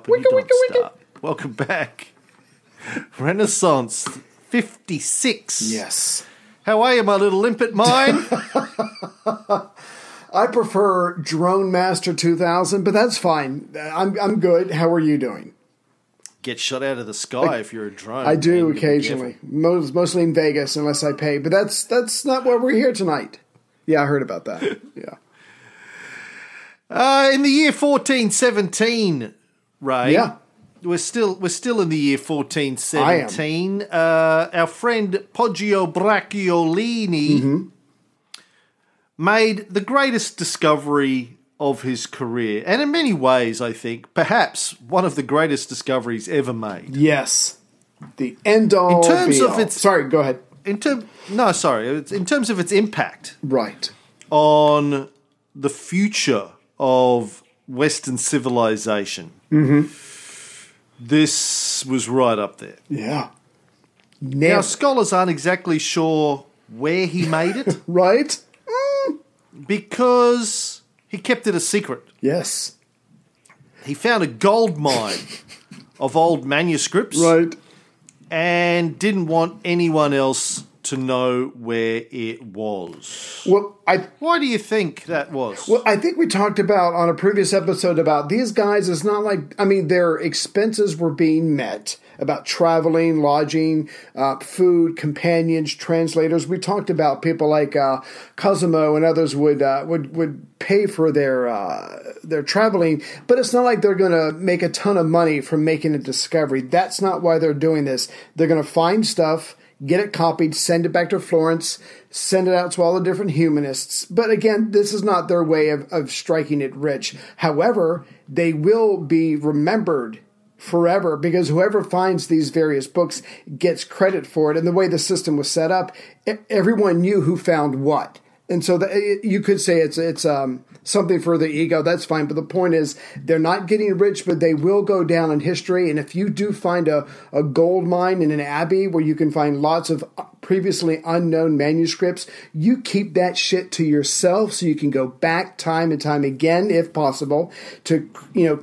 up and you don't stop. Welcome back. Renaissance 56. Yes. How are you, my little limpet mine? I prefer Drone Master 2000, but that's fine. I'm good. How are you doing? Get shot out of the sky if you're a drone. I do occasionally, mostly in Vegas, unless I pay. But that's not why we're here tonight. Yeah, I heard about that. Yeah. In the year 1417, Ray. Yeah. We're still in the year 1417. Our friend Poggio Bracciolini made the greatest discovery of his career, and in many ways, I think, perhaps one of the greatest discoveries ever made. Yes, the end all. In terms of its, sorry, go ahead. In terms of its impact, right, on the future of Western civilization. Mm-hmm. This was right up there. Yeah. Never. Now, scholars aren't exactly sure where he made it. Right. Because he kept it a secret. Yes. He found a gold mine of old manuscripts. Right. And didn't want anyone else to know where it was. Well, why do you think that was? Well, I think we talked about on a previous episode about these guys. It's not like, I mean, their expenses were being met about traveling, lodging, food, companions, translators. We talked about people like Cosimo and others would pay for their traveling, but it's not like they're going to make a ton of money from making a discovery. That's not why they're doing this. They're going to find stuff, get it copied, send it back to Florence, send it out to all the different humanists. But again, this is not their way of striking it rich. However, they will be remembered forever because whoever finds these various books gets credit for it. And the way the system was set up, everyone knew who found what. And so you could say it's something for the ego. That's fine. But the point is they're not getting rich, but they will go down in history. And if you do find a gold mine in an abbey where you can find lots of previously unknown manuscripts, you keep that shit to yourself so you can go back time and time again, if possible, to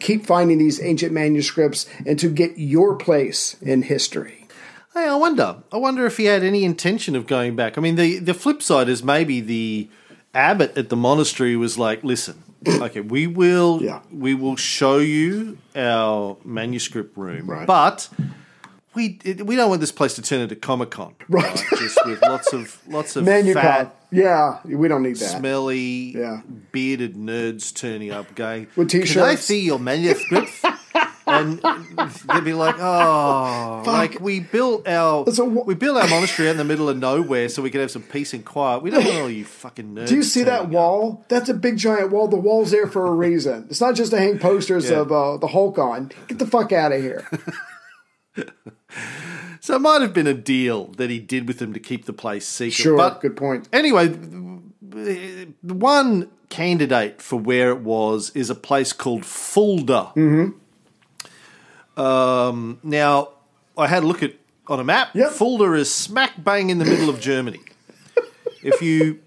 keep finding these ancient manuscripts and to get your place in history. I wonder if he had any intention of going back. I mean, the flip side is maybe the abbot at the monastery was like, listen, okay, we will show you our manuscript room, right, but we don't want this place to turn into Comic-Con. Right. Just with lots of Manucon. Fat. Yeah, we don't need that. Smelly, bearded nerds turning up going, with t-shirts. Can I see your manuscript? And they'd be like, oh, fuck. Like we built our monastery out in the middle of nowhere so we could have some peace and quiet. We don't want all you fucking nerds. Do you see that wall? That's a big giant wall. The wall's there for a reason. It's not just to hang posters of the Hulk on. Get the fuck out of here. So it might have been a deal that he did with them to keep the place secret. Sure, but good point. Anyway, one candidate for where it was is a place called Fulda. Mm-hmm. Now, I had a look at on a map. Yep. Fulda is smack bang in the middle of Germany. If you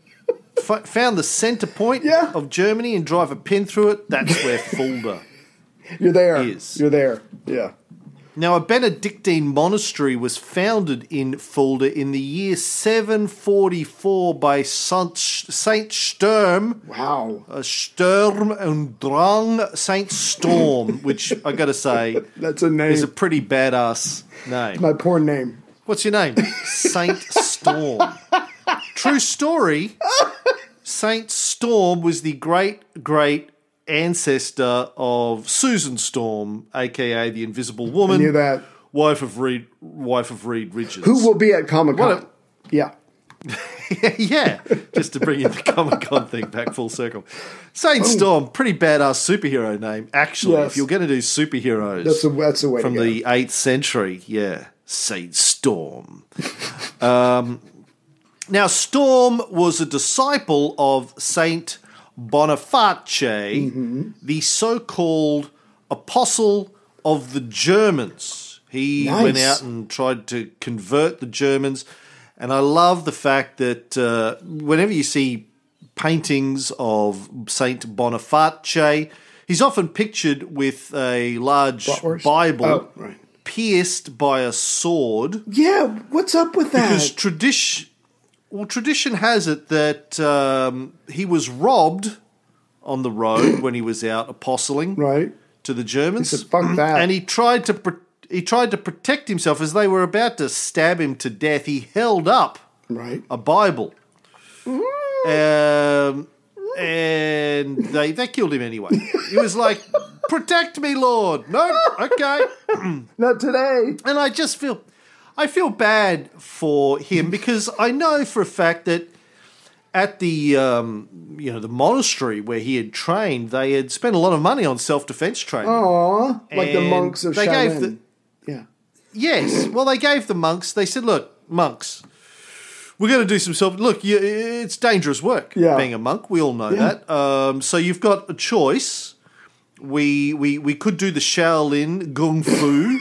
found the center point of Germany and drive a pin through it, that's where Fulda You're there. Is. You're there. Yeah. Now, a Benedictine monastery was founded in Fulda in the year 744 by Saint Sturm. Wow. Sturm und Drang, Saint Storm, which I got to say that's a name. Is a pretty badass name. My porn name. What's your name? Saint Storm. True story, Saint Storm was the great ancestor of Susan Storm, a.k.a. the Invisible Woman. I knew that. Wife of Reed Richards. Who will be at Comic-Con. Yeah. Yeah, just to bring in the Comic-Con thing back full circle. Saint Storm, pretty badass superhero name, actually. Yes. If you're going to do superheroes, that's a way from the 8th century, yeah. Saint Storm. Now, Storm was a disciple of Saint Boniface, the so-called apostle of the Germans. He went out and tried to convert the Germans. And I love the fact that whenever you see paintings of Saint Boniface, He's often pictured with a large Bible pierced by a sword. Yeah, what's up with that? Because tradition has it that he was robbed on the road when he was out apostling to the Germans. He said, fuck that. And he tried to protect himself as they were about to stab him to death. He held up a Bible. And they killed him anyway. He was like, protect me, Lord. No, okay. Not today. And I feel bad for him because I know for a fact that at the the monastery where he had trained, they had spent a lot of money on self-defense training. Aww, like the monks of Shaolin. Yes. Well, they gave the monks, they said, look, monks, we're going to do some it's dangerous work being a monk. We all know that. So you've got a choice. We could do the Shaolin Kung Fu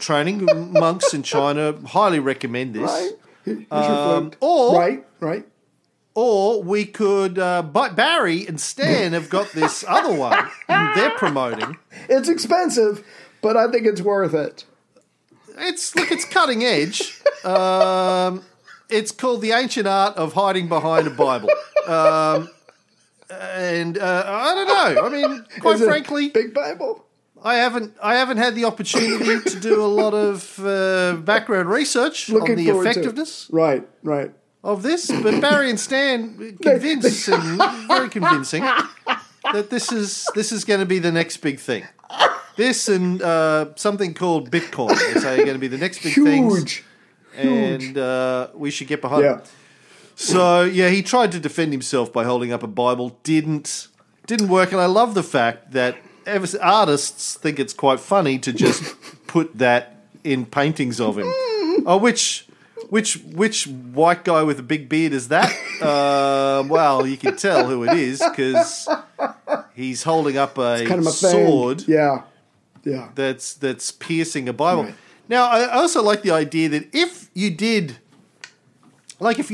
training. Monks in China highly recommend this. Right. Or we could Barry and Stan have got this other one they're promoting. It's expensive, but I think it's worth it. It's cutting edge. It's called The Ancient Art of Hiding Behind a Bible. I don't know. I mean, quite frankly, big Bible. I haven't had the opportunity to do a lot of background research on the effectiveness. Right. Of this, but Barry and Stan convinced and very convincing that this is going to be the next big thing. This and something called Bitcoin are going to be the next big things, and we should get behind it. So he tried to defend himself by holding up a Bible. Didn't work, and I love the fact that artists think it's quite funny to just put that in paintings of him, Which white guy with a big beard is that? Well, you can tell who it is because he's holding up a sword. Yeah. That's piercing a Bible. Right. Now, I also like the idea that if you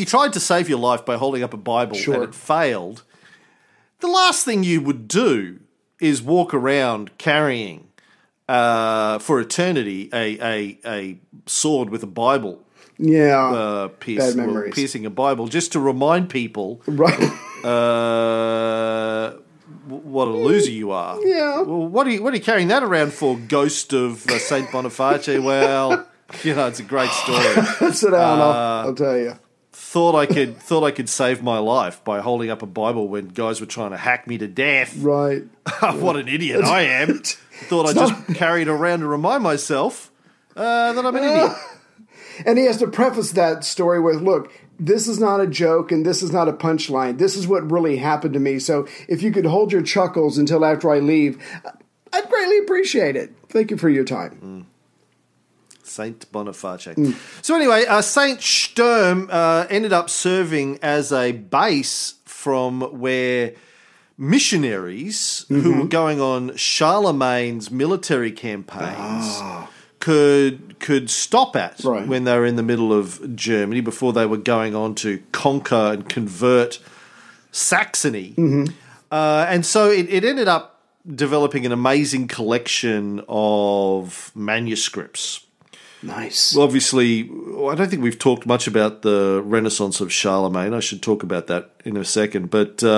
tried to save your life by holding up a Bible and it failed, the last thing you would do is walk around carrying for eternity a sword with a Bible. Piercing a Bible just to remind people what a loser you are. Yeah. Well, what are you carrying that around for, Ghost of Saint Boniface? Well, it's a great story. Sit down, I'll tell you. Thought I could save my life by holding up a Bible when guys were trying to hack me to death. Right. What an idiot I am. Thought I just carried around to remind myself that I'm an idiot. And he has to preface that story with, look, this is not a joke and this is not a punchline. This is what really happened to me. So if you could hold your chuckles until after I leave, I'd greatly appreciate it. Thank you for your time. Saint Boniface. So anyway, Saint Sturm ended up serving as a base from where missionaries who were going on Charlemagne's military campaigns could stop at when they were in the middle of Germany before they were going on to conquer and convert Saxony. And so it ended up developing an amazing collection of manuscripts. Nice. Well, obviously, I don't think we've talked much about the Renaissance of Charlemagne. I should talk about that in a second. But they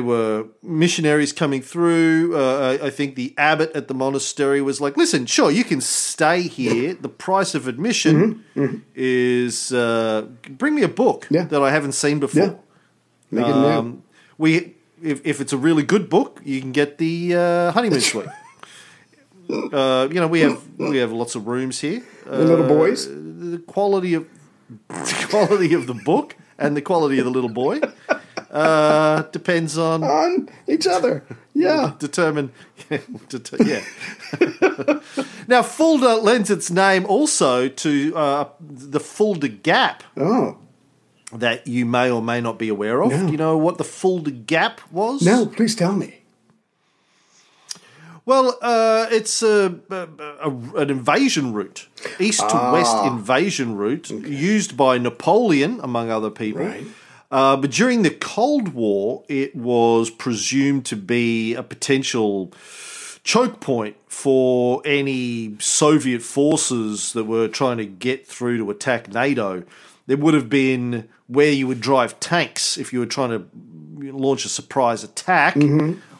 were missionaries coming through. I think the abbot at the monastery was like, listen, sure, you can stay here. The price of admission is bring me a book that I haven't seen before. Yeah. If it's a really good book, you can get the honeymoon suite. We have lots of rooms here. The little boys. The quality of the book and the quality of the little boy. Depends on each other. Yeah. Now, Fulda lends its name also to the Fulda Gap that you may or may not be aware of. No. Do you know what the Fulda Gap was? No, please tell me. Well, it's an invasion route, east to west invasion route used by Napoleon, among other people. Right. But during the Cold War, it was presumed to be a potential choke point for any Soviet forces that were trying to get through to attack NATO. It would have been where you would drive tanks if you were trying to launch a surprise attack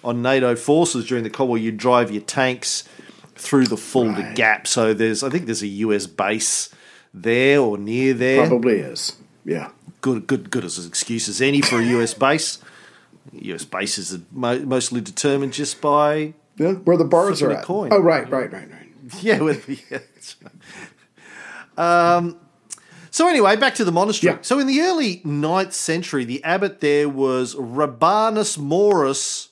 on NATO forces during the Cold War. You'd drive your tanks through the Fulda Gap. So there's a US base there or near there. Probably is. Yeah. Good as an excuse as any for a US base. US bases are mostly determined just by where the bars are at. Coin. Oh, right. Yeah. So anyway, back to the monastery. Yeah. So in the early 9th century, the abbot there was Rabanus Maurus.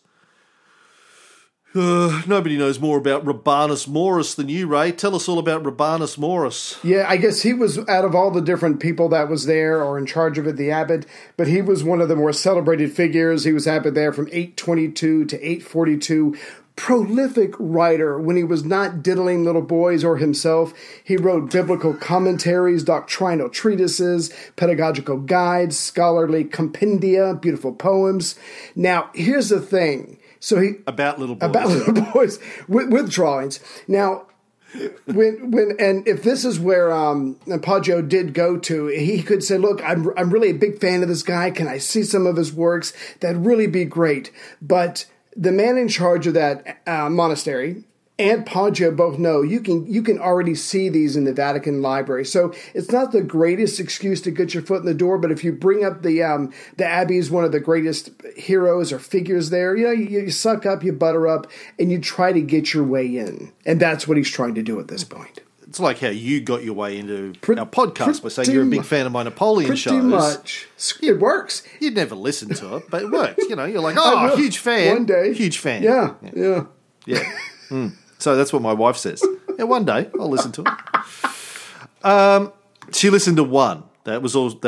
Nobody knows more about Rabanus Maurus than you, Ray. Tell us all about Rabanus Maurus. Yeah, I guess he was, out of all the different people that was there or in charge of it, the abbot, but he was one of the more celebrated figures. He was abbot there from 822 to 842. Prolific writer. When he was not diddling little boys or himself, he wrote biblical commentaries, doctrinal treatises, pedagogical guides, scholarly compendia, beautiful poems. Now, here's the thing. So he about little boys with drawings. Now, when if this is where Poggio did go to, he could say, "Look, I'm really a big fan of this guy. Can I see some of his works? That'd really be great." But the man in charge of that monastery and Poggio both know you can already see these in the Vatican Library. So it's not the greatest excuse to get your foot in the door, but if you bring up the abbey as one of the greatest heroes or figures there, you suck up, you butter up, and you try to get your way in. And that's what he's trying to do at this point. It's like how you got your way into our podcast by saying you're a big fan of my Napoleon shows. Pretty much. It works. You'd never listen to it, but it works. You're like, oh, huge fan. One day. Huge fan. Yeah. Mm. So that's what my wife says. Yeah, one day I'll listen to it. She listened to one. That was all.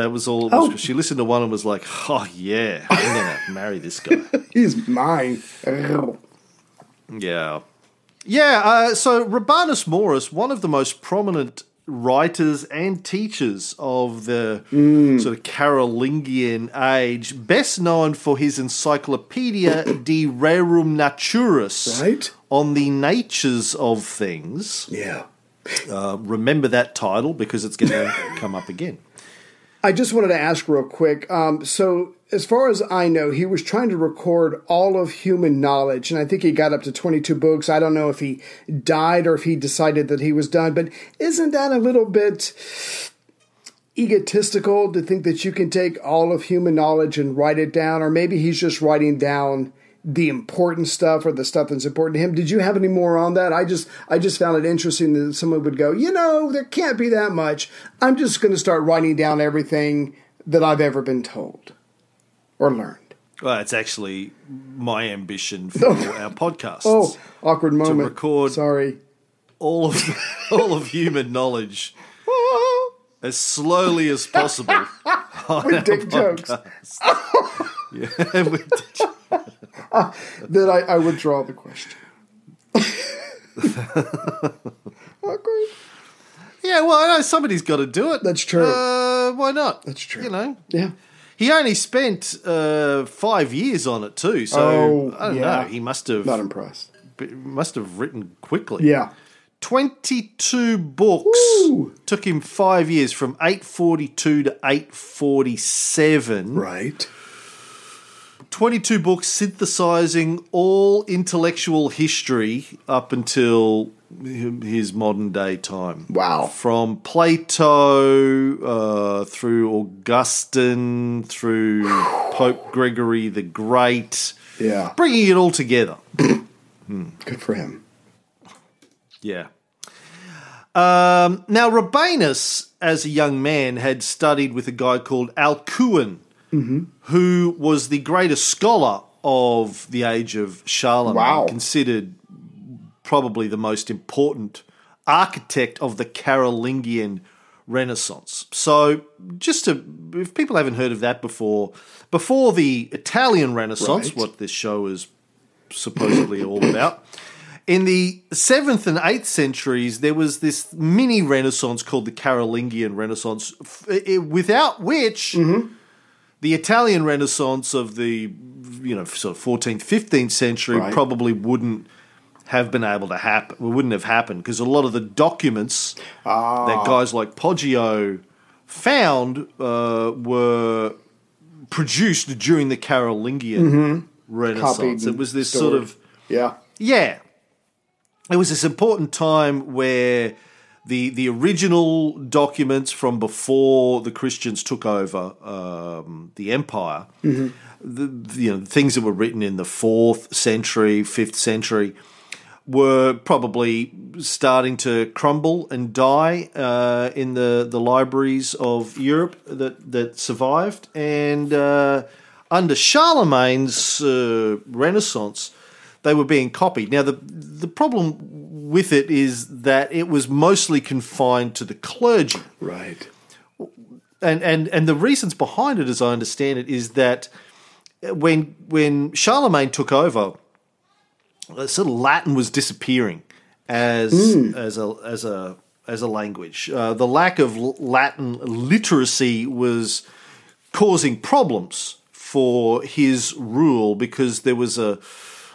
Oh. She listened to one and was like, oh, yeah, I'm going to marry this guy. He's mine. Yeah. Yeah, so Rabanus Maurus, one of the most prominent writers and teachers of the sort of Carolingian age, best known for his Encyclopedia de Rerum Naturis on the natures of things. Yeah. Remember that title because it's going to come up again. I just wanted to ask real quick, so as far as I know, he was trying to record all of human knowledge, and I think he got up to 22 books. I don't know if he died or if he decided that he was done, but isn't that a little bit egotistical to think that you can take all of human knowledge and write it down? Or maybe he's just writing down the important stuff or the stuff that's important to him. Did you have any more on that? I just found it interesting that someone would go, there can't be that much. I'm just going to start writing down everything that I've ever been told or learned. Well, it's actually my ambition for our podcasts. Oh, awkward moment. To record all of human knowledge as slowly as possible. With dick jokes. Yeah, with dick jokes. Then I withdraw the question. Awkward. Yeah, well, I know somebody's got to do it. That's true. Why not? That's true. Yeah. He only spent 5 years on it too, so I don't know. He must have not impressed. Must have written quickly. Yeah, 22 books. Woo! Took him 5 years from 842 to 847. Right. 22 books synthesizing all intellectual history up until his modern day time. Wow. From Plato through Augustine, through Pope Gregory the Great. Yeah. Bringing it all together. Good for him. Yeah. Now, Rabanus, as a young man, had studied with a guy called Alcuin, who was the greatest scholar of the age of Charlemagne, considered probably the most important architect of the Carolingian Renaissance. So if people haven't heard of that before the Italian Renaissance, what this show is supposedly all about, in the 7th and 8th centuries, there was this mini Renaissance called the Carolingian Renaissance, without which The Italian Renaissance of the, you know, sort of 14th, 15th century right. probably wouldn't have been able to happen. It wouldn't have happened because a lot of the documents that guys like Poggio found were produced during the Carolingian Renaissance. Copied. It was this story. Yeah. It was this important time where the original documents from before the Christians took over the empire, the, you know, things that were written in the 4th century, 5th century, were probably starting to crumble and die in the libraries of Europe that survived. And under Charlemagne's Renaissance, they were being copied. Now, the problem with it is that it was mostly confined to the clergy. Right. And the reasons behind it, as I understand it, is that when Charlemagne took over, sort of Latin was disappearing as a language. The lack of Latin literacy was causing problems for his rule because there was a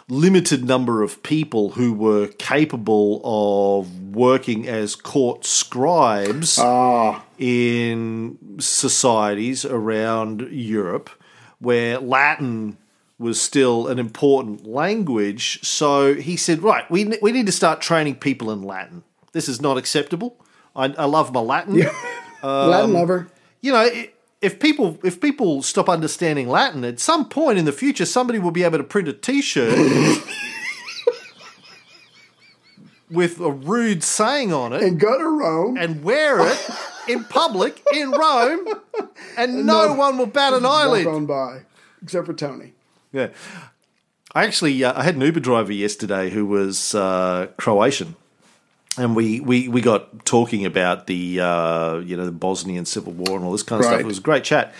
limited number of people who were capable of working as court scribes in societies around Europe where Latin was still an important language. So he said, right, we need to start training people in Latin. This is not acceptable. I love my Latin. Yeah. Latin lover. You know, if people stop understanding Latin, at some point in the future, somebody will be able to print a T-shirt with a rude saying on it. And go to Rome. And wear it in public in Rome, and no one will bat an eyelid. Not by, except for Tony. Yeah. I actually, I had an Uber driver yesterday who was Croatian. And we got talking about the Bosnian Civil War and all this kind of stuff. It was a great chat.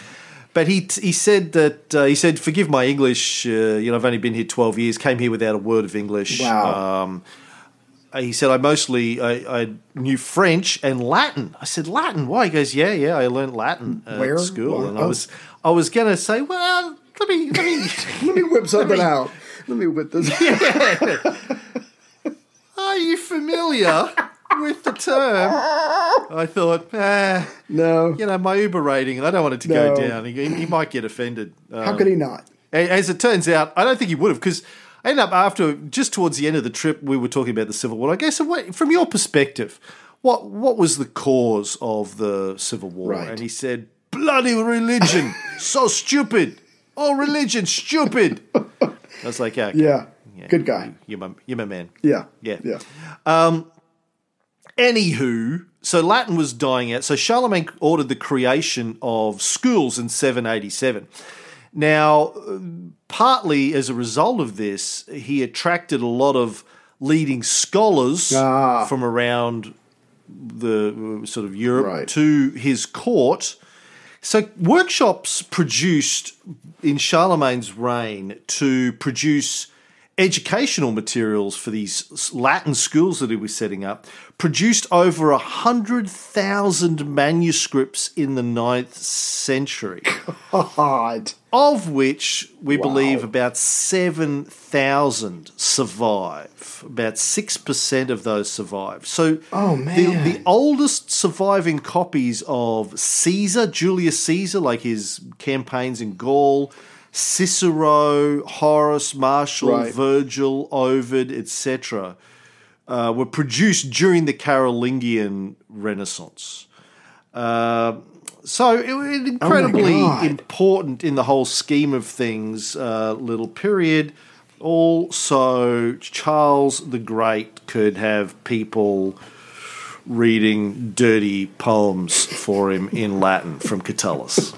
But he said, forgive my English. I've only been here 12 years, came here without a word of English. Wow. He said, I knew French and Latin. I said, Latin? Why? He goes, yeah, I learned Latin at school. Where? And I was going to say, well, let me let me whip something out. Let me whip this. Yeah. Are you familiar with the term? I thought, no. You know, my Uber rating, I don't want it to go down. He might get offended. How could he not? As it turns out, I don't think he would have, because I ended up towards the end of the trip, we were talking about the Civil War. I guess, from your perspective, what was the cause of the Civil War? Right. And he said, bloody religion, so stupid. Oh, religion, stupid. I was like, okay. Yeah. Yeah, good guy. You're my man. Yeah. Anywho, so Latin was dying out. So Charlemagne ordered the creation of schools in 787. Now, partly as a result of this, he attracted a lot of leading scholars from around the sort of Europe to his court. So workshops produced in Charlemagne's reign to produce educational materials for these Latin schools that he was setting up, produced over 100,000 manuscripts in the 9th century. God. Of which we believe about 7,000 survive. About 6% of those survive. So the oldest surviving copies of Caesar, Julius Caesar, like his campaigns in Gaul, Cicero, Horace, Martial, Virgil, Ovid, etc., were produced during the Carolingian Renaissance. So it incredibly important in the whole scheme of things, little period. Also, Charles the Great could have people reading dirty poems for him in Latin from Catullus.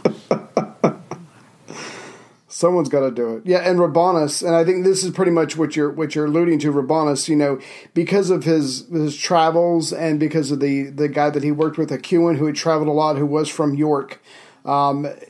Someone's got to do it. Yeah, and Rabanus, and I think this is pretty much what you're alluding to, Rabanus, you know, because of his travels and because of the guy that he worked with, Alcuin, who had traveled a lot, who was from York,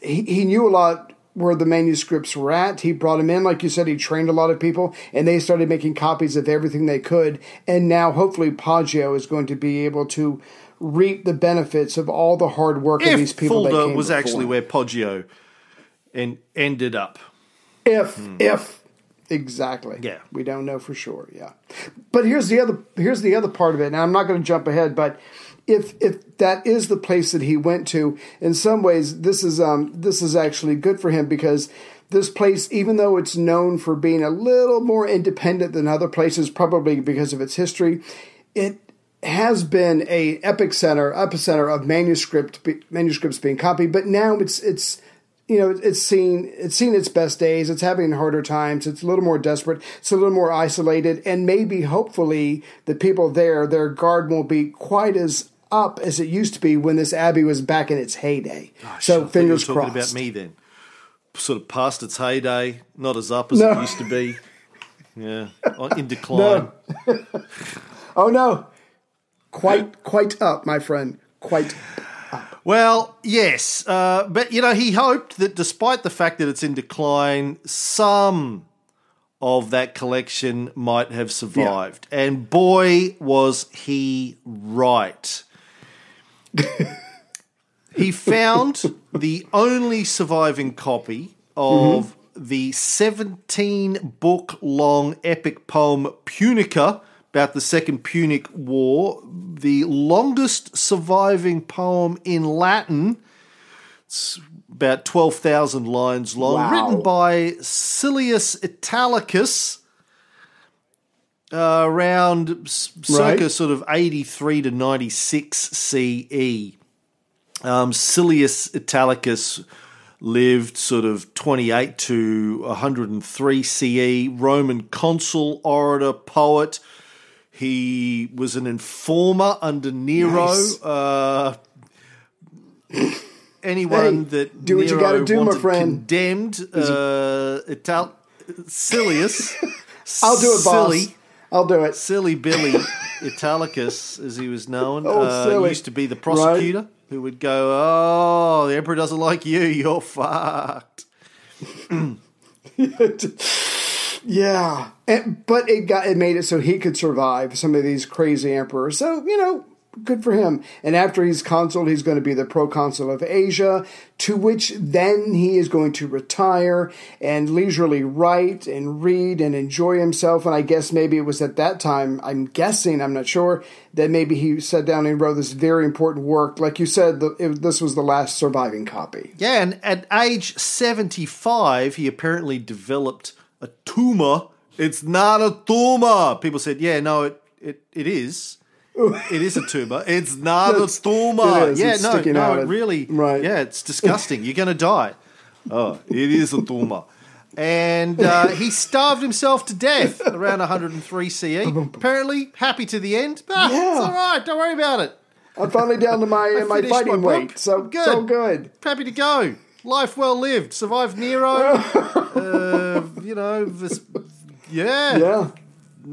he knew a lot where the manuscripts were at. He brought them in. Like you said, he trained a lot of people, and they started making copies of everything they could. And now, hopefully, Poggio is going to be able to reap the benefits of all the hard work of these people. Fulda was actually where Poggio and ended up. If exactly. Yeah. We don't know for sure, yeah. But here's the other part of it, and I'm not going to jump ahead, but if that is the place that he went to, in some ways this is actually good for him, because this place, even though it's known for being a little more independent than other places, probably because of its history, it has been an epicenter of manuscripts being copied. But now it's seen its best days. It's having harder times. It's a little more desperate. It's a little more isolated, and maybe hopefully the people there, their guard won't be quite as up as it used to be when this abbey was back in its heyday. Oh, so fingers crossed. Talking about me then. Sort of past its heyday, not as up as it used to be. Yeah, in decline. No. Oh no, quite up, my friend, quite up. Well, yes, but he hoped that despite the fact that it's in decline, some of that collection might have survived, and boy was he right. He found the only surviving copy of the 17-book-long epic poem Punica, about the Second Punic War, the longest surviving poem in Latin. It's about 12,000 lines long, written by Silius Italicus around circa sort of 83 to 96 CE. Silius Italicus lived sort of 28 to 103 CE, Roman consul, orator, poet. He was an informer under Nero. Nice. That do what Nero you gotta do, my friend. Condemned. Silius. I'll do it, boss. I'll do it. Silly Billy Italicus, as he was known. He used to be the prosecutor. Right. Who would go, oh, the emperor doesn't like you, you're fucked. Yeah. But it made it so he could survive some of these crazy emperors. So, good for him. And after he's consul, he's going to be the proconsul of Asia, to which then he is going to retire and leisurely write and read and enjoy himself. And I guess maybe it was at that time, I'm not sure, that maybe he sat down and wrote this very important work. Like you said, this was the last surviving copy. Yeah, and at age 75, he apparently developed a tumor. It's not a tumor. People said, yeah, no, it is. It is a tumor. It's not a tumor. Yeah, it's it really. Right. Yeah, it's disgusting. You're going to die. Oh, it is a tumor. And he starved himself to death around 103 CE. Apparently, happy to the end. It's all right. Don't worry about it. I'm finally down to my fighting weight. So good. So good. Happy to go. Life well lived. Survived Nero. Yeah.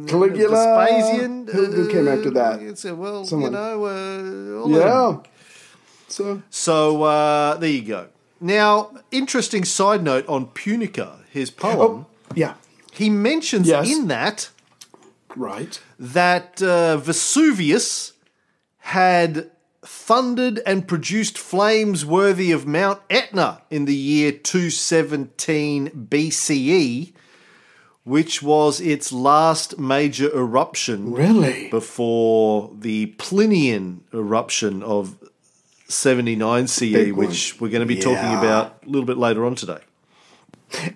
Caligula, Vespasian, who came after that? So there you go. Now, interesting side note on Punica, his poem. Oh, yeah, he mentions in that that Vesuvius had thundered and produced flames worthy of Mount Etna in the year 217 BCE. Which was its last major eruption before the Plinian eruption of 79 CE, which we're going to be talking about a little bit later on today.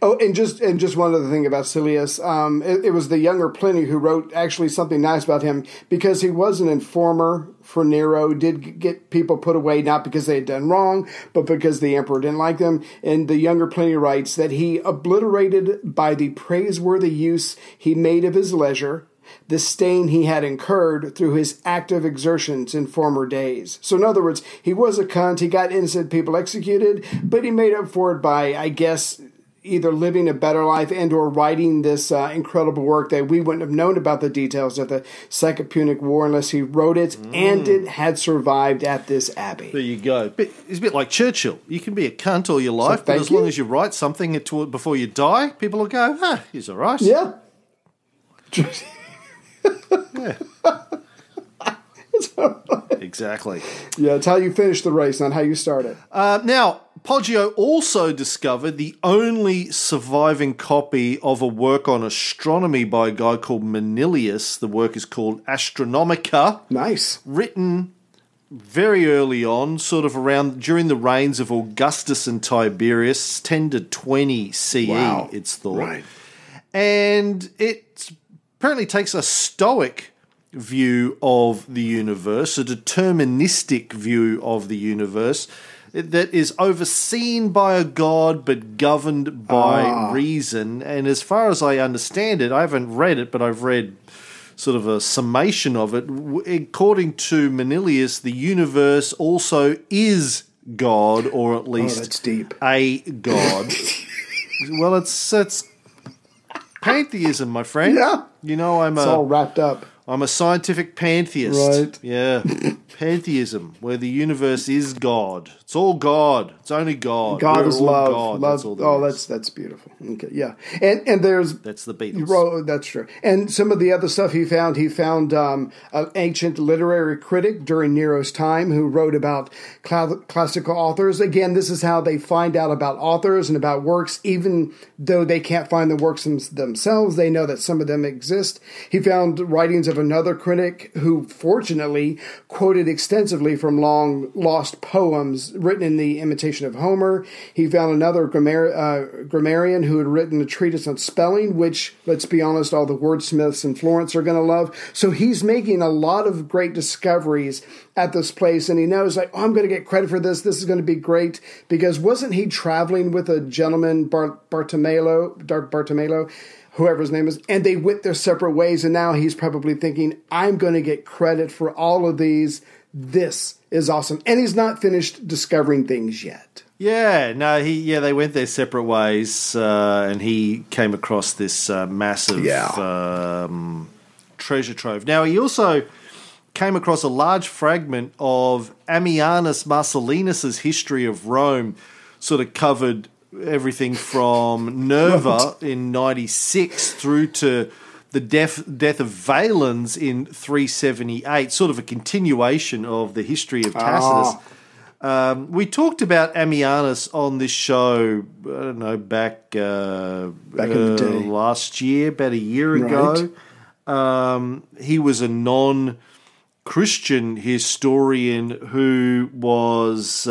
Oh, and just one other thing about Silius. It was the younger Pliny who wrote actually something nice about him, because he was an informer for Nero, did get people put away, not because they had done wrong, but because the emperor didn't like them. And the younger Pliny writes that he obliterated by the praiseworthy use he made of his leisure the stain he had incurred through his active exertions in former days. So in other words, he was a cunt. He got innocent people executed, but he made up for it by, I guess, either living a better life and or writing this incredible work that we wouldn't have known about the details of the Second Punic War unless he wrote it, and it had survived at this abbey. There you go. It's a bit like Churchill. You can be a cunt all your life, but as long as you write something before you die, people will go, he's all right. Yeah. Yeah. Exactly. Yeah, it's how you finish the race, not how you start it. Now, Poggio also discovered the only surviving copy of a work on astronomy by a guy called Manilius. The work is called Astronomica. Nice. Written very early on, sort of around during the reigns of Augustus and Tiberius, 10 to 20 CE, wow. It's thought. Right. And it apparently takes a Stoic view of the universe, a deterministic view of the universe that is overseen by a god but governed by reason. And as far as I understand it, I haven't read it, but I've read sort of a summation of it. According to Manilius, the universe also is God, or at least that's deep. A god. Well, it's pantheism, my friend. Yeah. You know, it's all wrapped up. I'm a scientific pantheist. Right. Yeah. Pantheism, where the universe is God. It's all God. It's only God. God We're is love. God. Love. That's all that's beautiful. Okay, yeah. And there's... That's the Beatles. That's true. And some of the other stuff he found an ancient literary critic during Nero's time who wrote about classical authors. Again, this is how they find out about authors and about works, even though they can't find the works themselves. They know that some of them exist. He found writings of another critic who, fortunately, quoted extensively from long-lost poems written in the imitation of Homer. He found another grammarian who had written a treatise on spelling, which, let's be honest, all the wordsmiths in Florence are going to love. So he's making a lot of great discoveries at this place, and he knows, like, I'm going to get credit for this. This is going to be great, because wasn't he traveling with a gentleman, Bartolomeo, whoever his name is, and they went their separate ways, and now he's probably thinking, I'm going to get credit for all of these. This is awesome. And he's not finished discovering things yet. Yeah, no, they went their separate ways, and he came across this massive treasure trove. Now, he also came across a large fragment of Ammianus Marcellinus's History of Rome, sort of covered everything from Nerva in 96 through to the death of Valens in 378, sort of a continuation of the history of Tacitus. We talked about Ammianus on this show, I don't know, back in the day. Last year, about a year ago. He was a non-Christian historian who was...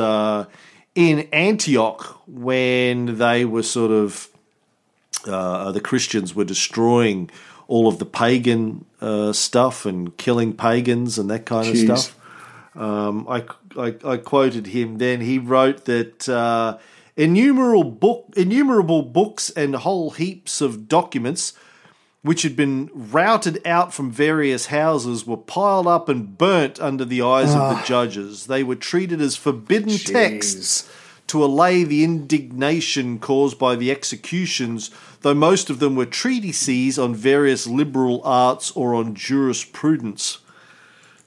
in Antioch, when they were sort of, the Christians were destroying all of the pagan stuff and killing pagans and that kind of stuff. I quoted him then. He wrote that innumerable books and whole heaps of documents which had been routed out from various houses, were piled up and burnt under the eyes of the judges. They were treated as forbidden texts to allay the indignation caused by the executions, though most of them were treatises on various liberal arts or on jurisprudence.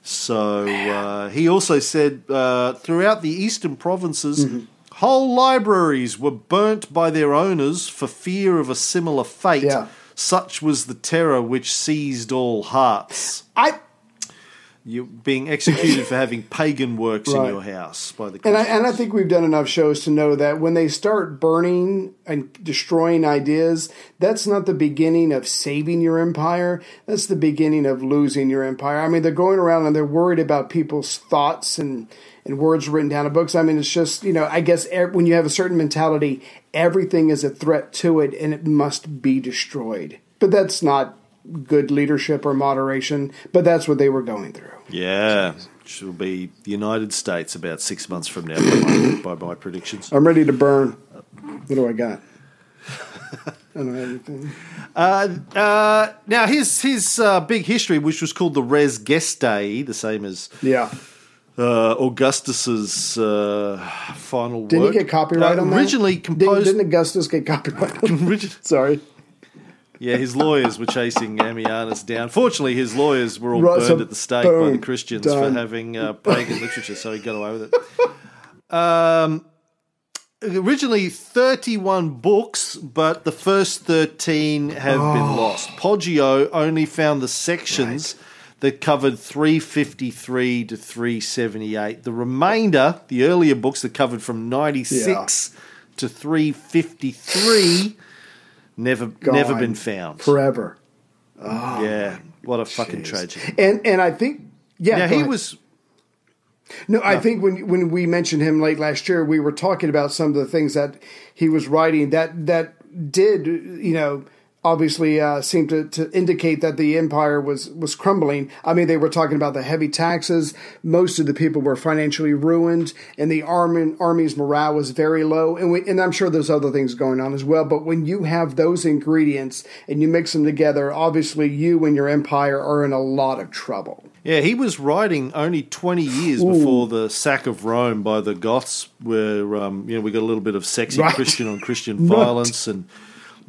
So he also said throughout the eastern provinces, whole libraries were burnt by their owners for fear of a similar fate. Yeah. Such was the terror which seized all hearts. You're being executed for having pagan works in your house by the Christians. And I think we've done enough shows to know that when they start burning and destroying ideas, that's not the beginning of saving your empire. That's the beginning of losing your empire. I mean, they're going around and they're worried about people's thoughts and words written down in books. I mean, it's just, I guess when you have a certain mentality, everything is a threat to it and it must be destroyed. But that's not good leadership or moderation, but that's what they were going through. Yeah, which will be the United States about 6 months from now by my predictions. I'm ready to burn. What do I got? I don't have anything. Now, his big history, which was called the Res Gestae, the same as... Yeah. Augustus's final work. Didn't he get copyright on that? Originally composed... Didn't Augustus get copyright on that? Sorry. Yeah, his lawyers were chasing Ammianus down. Fortunately, his lawyers were all burned at the stake by the Christians for having pagan literature, so he got away with it. Originally 31 books, but the first 13 have been lost. Poggio only found the sections... that covered 353 to 378. The remainder, the earlier books that covered from 96 to 353, never been found. Forever. Oh, yeah. What a fucking tragedy. And I think, now, he was... No, I think when we mentioned him late last year, we were talking about some of the things that he was writing that did, you know, obviously seem to indicate that the empire was crumbling. I mean, they were talking about the heavy taxes. Most of the people were financially ruined, and the army's morale was very low. And I'm sure there's other things going on as well. But when you have those ingredients and you mix them together, obviously you and your empire are in a lot of trouble. Yeah, he was writing only 20 years before the sack of Rome by the Goths, where we got a little bit of sexy Christian on Christian violence and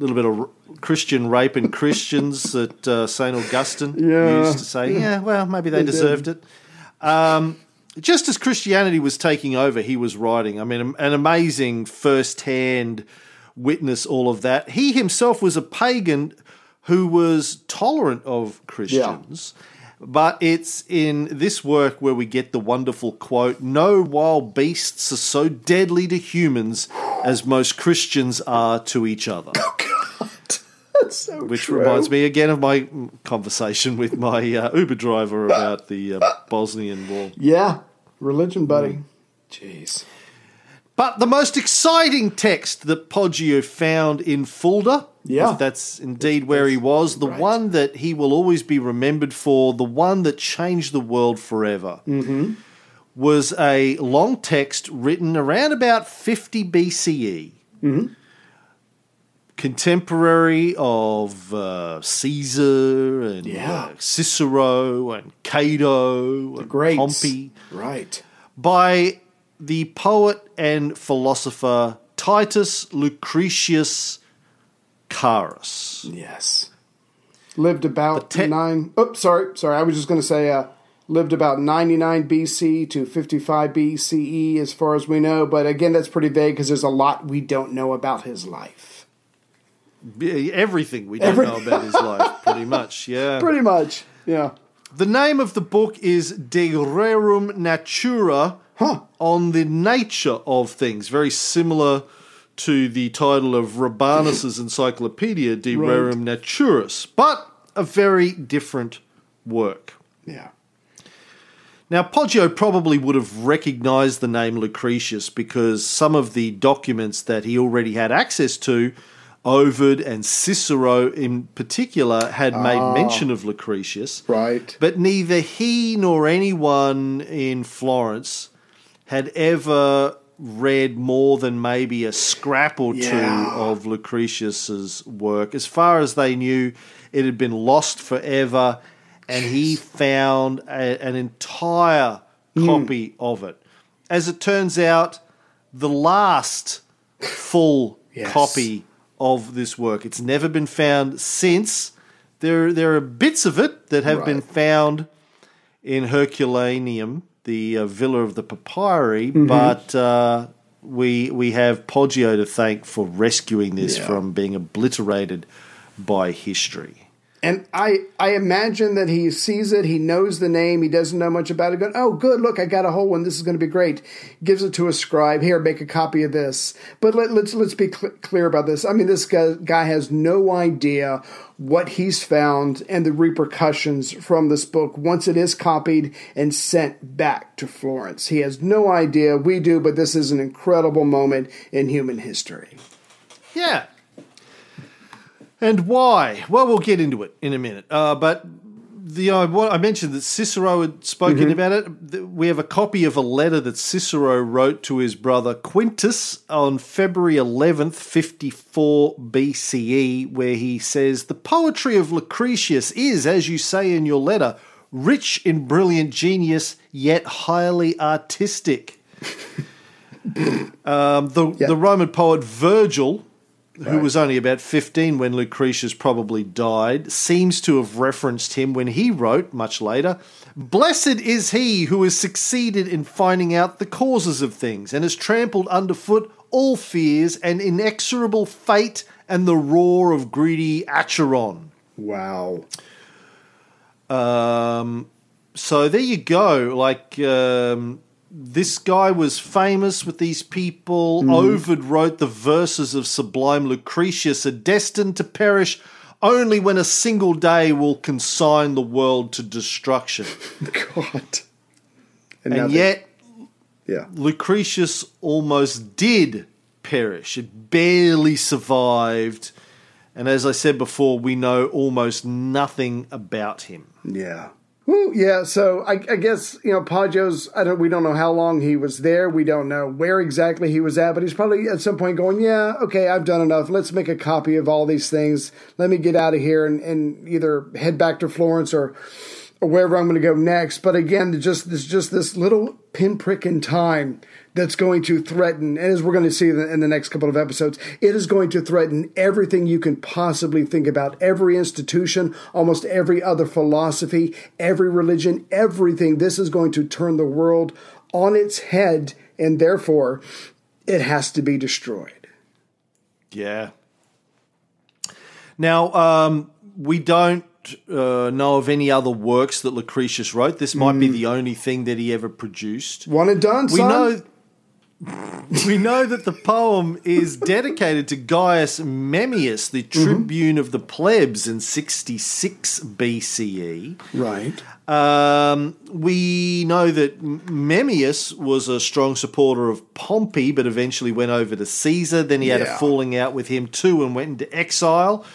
a little bit of Christian rape and Christians that St. Augustine used to say, maybe they deserved it. Just as Christianity was taking over, he was writing. I mean, an amazing first-hand witness, all of that. He himself was a pagan who was tolerant of Christians. Yeah. But it's in this work where we get the wonderful quote, "No wild beasts are so deadly to humans as most Christians are to each other." Oh, God. That's so true. Which reminds me again of my conversation with my Uber driver about the Bosnian War. Yeah. Religion, buddy. Jeez. But the most exciting text that Poggio found in Fulda, if that's indeed where he was, the one that he will always be remembered for, the one that changed the world forever, was a long text written around about 50 BCE, contemporary of Caesar and Cicero and Cato and Pompey. Right. By the poet and philosopher Titus Lucretius Carus. Yes. Lived about I was just going to say lived about 99 BC to 55 BCE as far as we know. But again, that's pretty vague because there's a lot we don't know about his life. Everything we don't know about his life, pretty much, yeah. Pretty much, yeah. The name of the book is De Rerum Natura, on the nature of things, very similar to the title of Rabanus's encyclopedia, De Rerum Naturis, but a very different work. Yeah. Now, Poggio probably would have recognized the name Lucretius because some of the documents that he already had access to, Ovid and Cicero in particular, had made mention of Lucretius. Right. But neither he nor anyone in Florence had ever read more than maybe a scrap or two of Lucretius's work. As far as they knew, it had been lost forever, and he found an entire copy of it. As it turns out, the last full copy of this work. It's never been found since. There are bits of it that have been found in Herculaneum, the Villa of the Papyri, but we have Poggio to thank for rescuing this from being obliterated by history. And I imagine that he sees it, he knows the name, he doesn't know much about it, going, oh, good, look, I got a whole one, this is going to be great. Gives it to a scribe, here, make a copy of this. But let's be clear about this. I mean, this guy has no idea what he's found and the repercussions from this book once it is copied and sent back to Florence. He has no idea, we do, but this is an incredible moment in human history. Yeah. And why? Well, we'll get into it in a minute. But I mentioned that Cicero had spoken about it. We have a copy of a letter that Cicero wrote to his brother Quintus on February 11th, 54 BCE, where he says, "The poetry of Lucretius is, as you say in your letter, rich in brilliant genius, yet highly artistic." The Roman poet Virgil, who was only about 15 when Lucretius probably died, seems to have referenced him when he wrote, much later, "Blessed is he who has succeeded in finding out the causes of things and has trampled underfoot all fears and inexorable fate and the roar of greedy Acheron." Wow. So there you go. Like, this guy was famous with these people. Ovid wrote the verses of Sublime Lucretius, are destined to perish only when a single day will consign the world to destruction. God. And yet, Lucretius almost did perish. It barely survived. And as I said before, we know almost nothing about him. Yeah. Well, yeah, so I guess, you know, Poggio's, we don't know how long he was there. We don't know where exactly he was at, but he's probably at some point going, yeah, okay, I've done enough. Let's make a copy of all these things. Let me get out of here and either head back to Florence or wherever I'm going to go next. But again, just this little pinprick in time that's going to threaten, and as we're going to see in the next couple of episodes, it is going to threaten everything you can possibly think about. Every institution, almost every other philosophy, every religion, everything. This is going to turn the world on its head, and therefore, it has to be destroyed. Yeah. Now, we don't know of any other works that Lucretius wrote. This might be the only thing that he ever produced. One and done, son. We know that the poem is dedicated to Gaius Memmius, the tribune of the plebs in 66 BCE. Right. We know that Memmius was a strong supporter of Pompey, but eventually went over to Caesar. Then he had a falling out with him too and went into exile.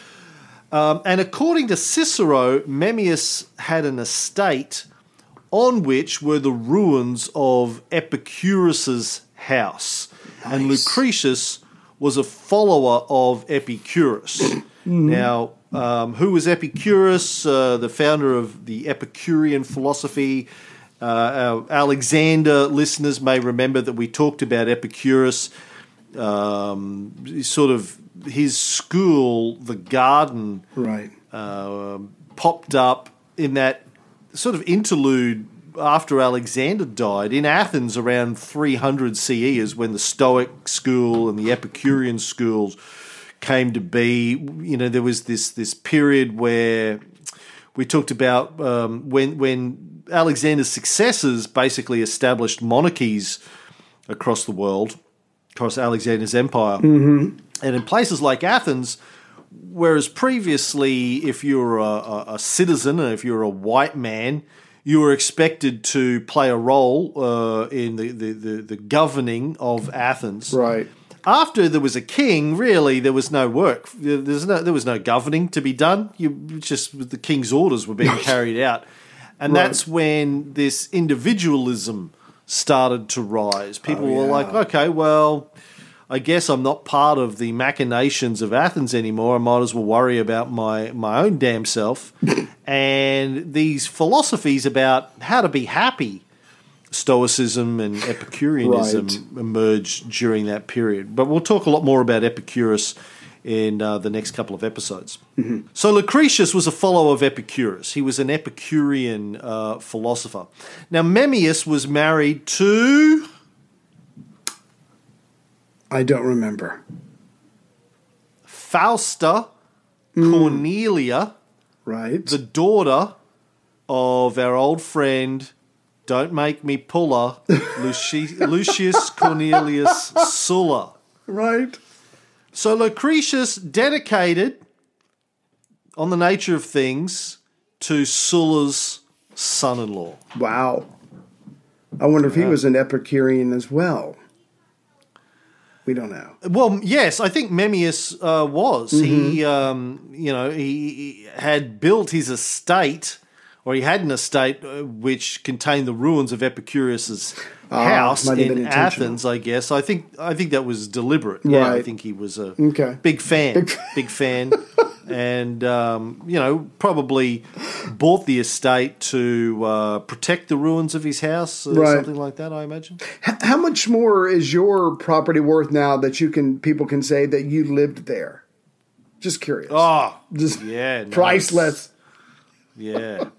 And according to Cicero, Memmius had an estate on which were the ruins of Epicurus's house. Nice. And Lucretius was a follower of Epicurus. Now, who was Epicurus? The founder of the Epicurean philosophy. Our Alexander listeners may remember that we talked about Epicurus. Sort of his school, the garden, right, popped up in that sort of interlude after Alexander died in Athens around 300 CE is when the Stoic school and the Epicurean schools came to be. You know, there was this period where we talked about when Alexander's successors basically established monarchies across the world, across Alexander's empire. And in places like Athens, whereas previously if you were a citizen and if you were a white man, you were expected to play a role in the governing of Athens. Right. After there was a king, really, there was no work. There was no governing to be done. Just the king's orders were being carried out. And that's when this individualism started to rise. People were like, okay, well, I guess I'm not part of the machinations of Athens anymore. I might as well worry about my own damn self. And these philosophies about how to be happy, Stoicism and Epicureanism, emerged during that period. But we'll talk a lot more about Epicurus in the next couple of episodes. So Lucretius was a follower of Epicurus. He was an Epicurean philosopher. Now, Memmius was married to... I don't remember. Fausta Cornelia, the daughter of our old friend, don't make me puller, Lucius Cornelius Sulla. Right. So Lucretius dedicated On the Nature of Things to Sulla's son-in-law. Wow. I wonder if he was an Epicurean as well. We don't know. Well, yes, I think Memmius was. He, he had built his estate, or he had an estate which contained the ruins of Epicurus's house in Athens. I guess. I think that was deliberate. Right. Yeah, I think he was a big fan, and probably bought the estate to protect the ruins of his house or something like that, I imagine. How much more is your property worth now that people can say that you lived there? Just curious. Oh, just nice. Priceless. Yeah.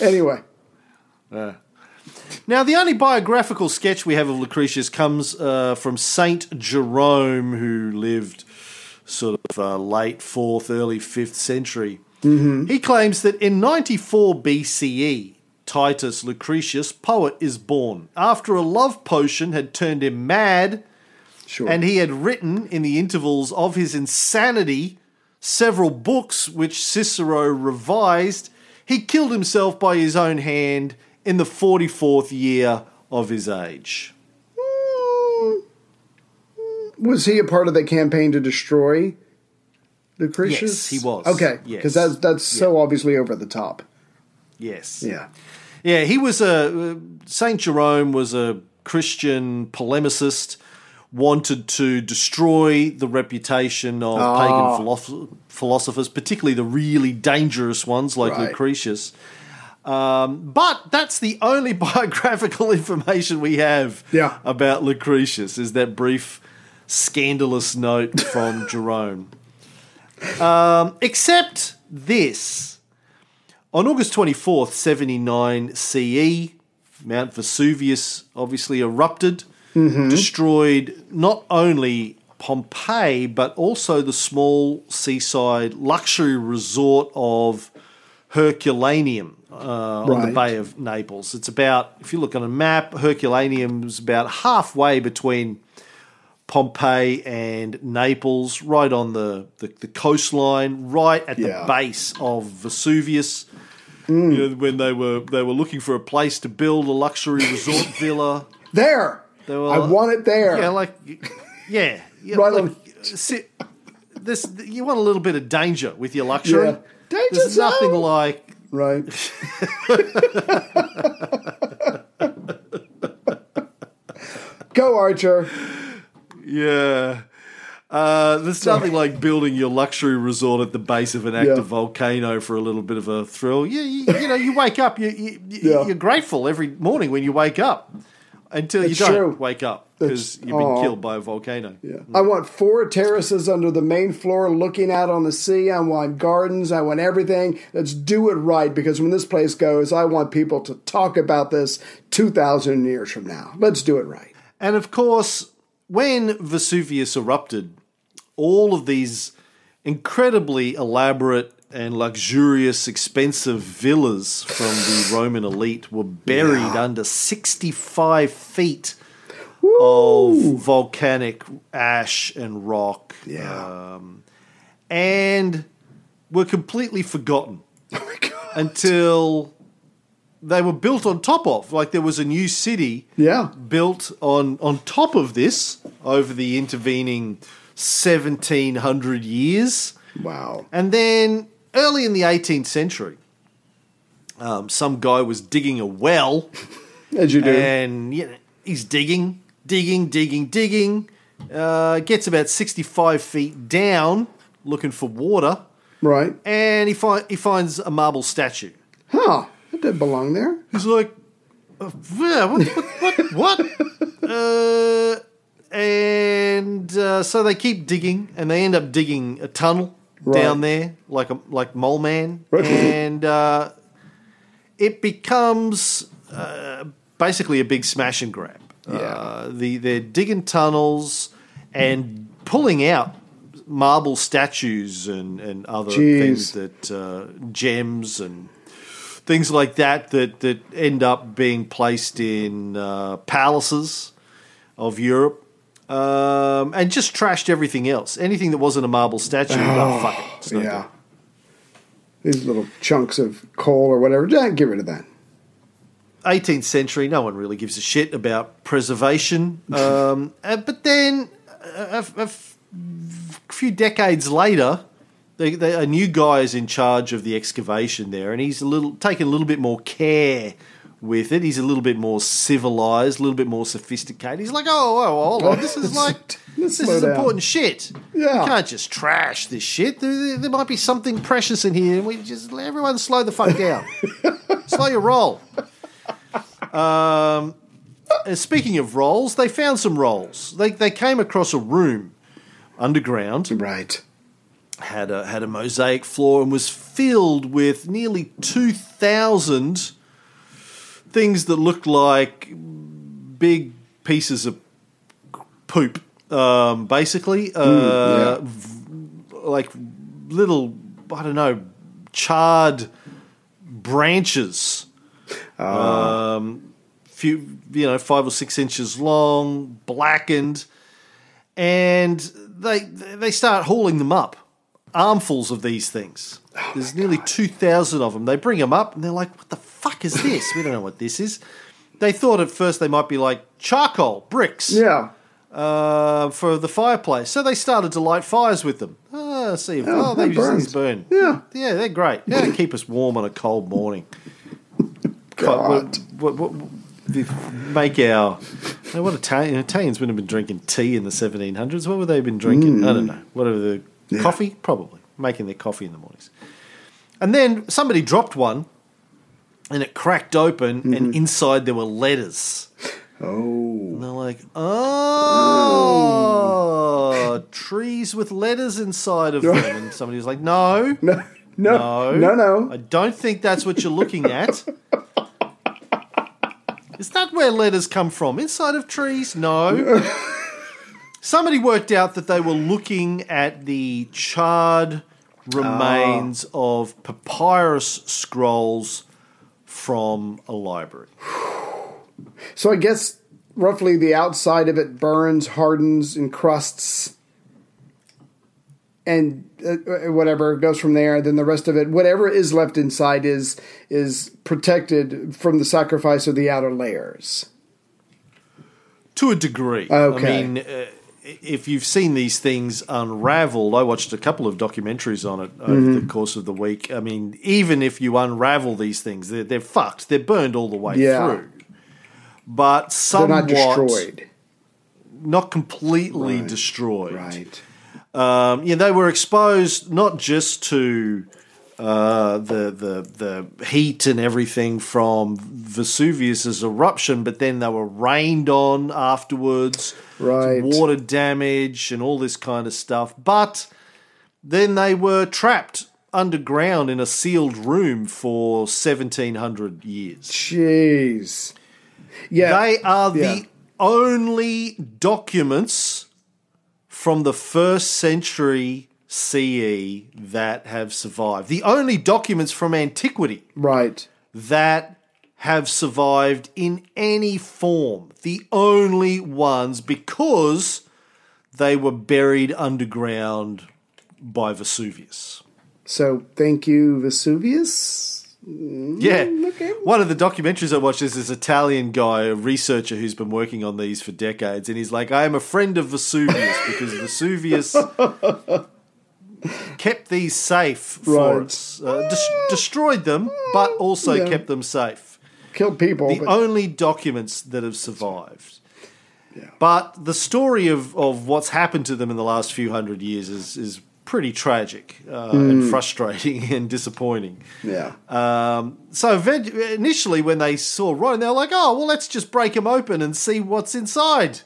Anyway. Now, the only biographical sketch we have of Lucretius comes from Saint Jerome, who lived sort of late 4th, early 5th century. Mm-hmm. He claims that in 94 BCE, Titus Lucretius, poet, is born after a love potion had turned him mad. Sure. And he had written, in the intervals of his insanity, several books which Cicero revised. He killed himself by his own hand in the 44th year of his age. Was he a part of the campaign to destroy Lucretius? Yes, he was. Okay, because that's so obviously over the top. Yes. Yeah. Yeah, he was Saint Jerome was a Christian polemicist, wanted to destroy the reputation of pagan philosophers, particularly the really dangerous ones like Lucretius. But that's the only biographical information we have about Lucretius, is that brief scandalous note from Jerome. Except this. On August 24th, 79 CE, Mount Vesuvius obviously erupted, destroyed not only Pompeii, but also the small seaside luxury resort of Herculaneum on the Bay of Naples. It's about, if you look on a map, Herculaneum's about halfway between Pompeii and Naples, right on the coastline, right at the base of Vesuvius. Mm. You know, when they were looking for a place to build a luxury resort villa. There, they were, I want it there. Yeah, you want a little bit of danger with your luxury. Yeah. There's nothing like Go Archer. Yeah. There's nothing like building your luxury resort at the base of an active volcano for a little bit of a thrill. You wake up, you're grateful every morning when you wake up until you don't wake up because you've been killed by a volcano. Yeah. Mm. I want 4 terraces under the main floor looking out on the sea. I want gardens. I want everything. Let's do it right, because when this place goes, I want people to talk about this 2,000 years from now. Let's do it right. And of course, when Vesuvius erupted, all of these incredibly elaborate and luxurious, expensive villas from the Roman elite were buried under 65 feet of volcanic ash and rock, and were completely forgotten until they were built on top of. Like, there was a new city built on top of this over the intervening 1,700 years. Wow. And then early in the 18th century, some guy was digging a well. As you do. And he's digging. Gets about 65 feet down looking for water. Right. And he finds a marble statue. Huh. It didn't belong there. He's like, what? So they keep digging, and they end up digging a tunnel down there, like Mole Man, and it becomes basically a big smash and grab. Yeah. They're digging tunnels and pulling out marble statues and other things that gems and things like that end up being placed in palaces of Europe, and just trashed everything else. Anything that wasn't a marble statue, fuck it. It's not good. These little chunks of coal or whatever, get rid of that. 18th century, no one really gives a shit about preservation. But then a few decades later, a new guy is in charge of the excavation there, and he's taking a little bit more care with it. He's a little bit more civilized, a little bit more sophisticated. He's like, hold on, this is this is important shit. Yeah. You can't just trash this shit. There might be something precious in here, and we just let everyone slow the fuck down. Slow your roll. Speaking of rolls, they found some rolls. They came across a room underground. Right. Had a mosaic floor and was filled with nearly 2,000 things that looked like big pieces of poop, basically. Like little, I don't know, charred branches, few, 5 or 6 inches long, blackened, and they start hauling them up, armfuls of these things. Oh, there's nearly 2,000 of them. They bring them up, and they're like, "What the fuck is this? We don't know what this is." They thought at first they might be like charcoal bricks, for the fireplace. So they started to light fires with them. They just these burn. Yeah, they're great. Yeah, they keep us warm on a cold morning. God, make our what Italians wouldn't have been drinking tea in the 1700s. What would they have been drinking? I don't know. Whatever the coffee, probably making their coffee in the mornings. And then somebody dropped one. And it cracked open, and inside there were letters. Oh. And they're like, trees with letters inside of them. And somebody was like, no. I don't think that's what you're looking at. Is that where letters come from? Inside of trees? No. Somebody worked out that they were looking at the charred remains of papyrus scrolls from a library. So I guess roughly the outside of it burns, hardens, encrusts, and whatever goes from there. And then the rest of it, whatever is left inside, is protected from the sacrifice of the outer layers. To a degree. Okay. I mean, if you've seen these things unraveled, I watched a couple of documentaries on it over the course of the week. I mean, even if you unravel these things, they're fucked. They're burned all the way through. But somewhat... They're not destroyed. Not completely destroyed. Right. They were exposed not just to the heat and everything from Vesuvius's eruption, but then they were rained on afterwards. Right. Water damage and all this kind of stuff. But then they were trapped underground in a sealed room for 1,700 years. Jeez. Yeah. They are the only documents from the 1st century CE that have survived. The only documents from antiquity that have survived in any form. The only ones, because they were buried underground by Vesuvius. So thank you, Vesuvius. Yeah. Okay. One of the documentaries I watched is this Italian guy, a researcher who's been working on these for decades, and he's like, I am a friend of Vesuvius because Vesuvius... kept these safe for us. Destroyed them, but also kept them safe. Killed people. The only documents that have survived. Yeah. But the story of what's happened to them in the last few hundred years is pretty tragic and frustrating and disappointing. Yeah. So initially when they saw Rome, they were like, oh, well, let's just break them open and see what's inside.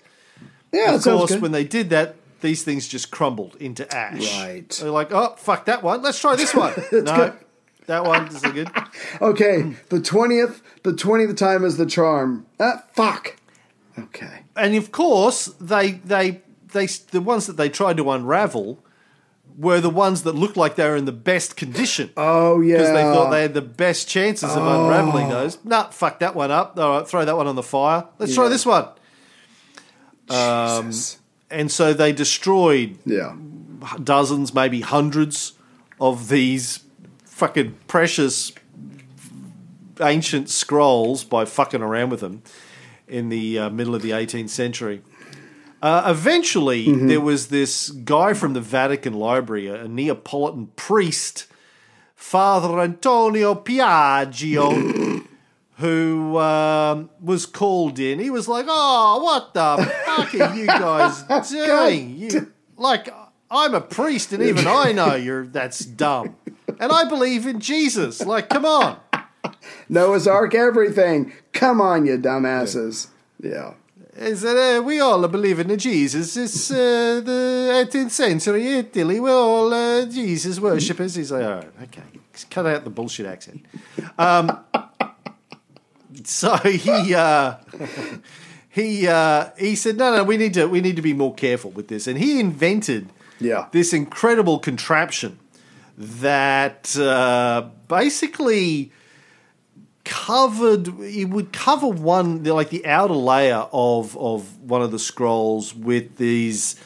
Yeah, of course, when they did that, these things just crumbled into ash. Right. They're like, oh, fuck that one. Let's try this one. That one isn't good. Okay, the 20th time is the charm. Fuck. Okay. And of course, they the ones that they tried to unravel were the ones that looked like they were in the best condition. Oh, yeah. Because they thought they had the best chances of unraveling those. Nah, fuck that one up. All right, throw that one on the fire. Let's try this one. Jesus. And so they destroyed dozens, maybe hundreds of these fucking precious ancient scrolls by fucking around with them in the middle of the 18th century. Eventually, there was this guy from the Vatican Library, a Neapolitan priest, Father Antonio Piaggio, who was called in. He was like, oh, what the fuck are you guys doing? I'm a priest and even I know that's dumb. And I believe in Jesus. Like, come on. Noah's Ark everything. Come on, you dumbasses. Yeah. Is that we all believe in Jesus. It's the 18th century Italy. We're all Jesus worshippers. He's like, all right, okay. Just cut out the bullshit accent. So he said, no, we need to be more careful with this. And he invented this incredible contraption that basically covered one, like the outer layer of one of the scrolls with these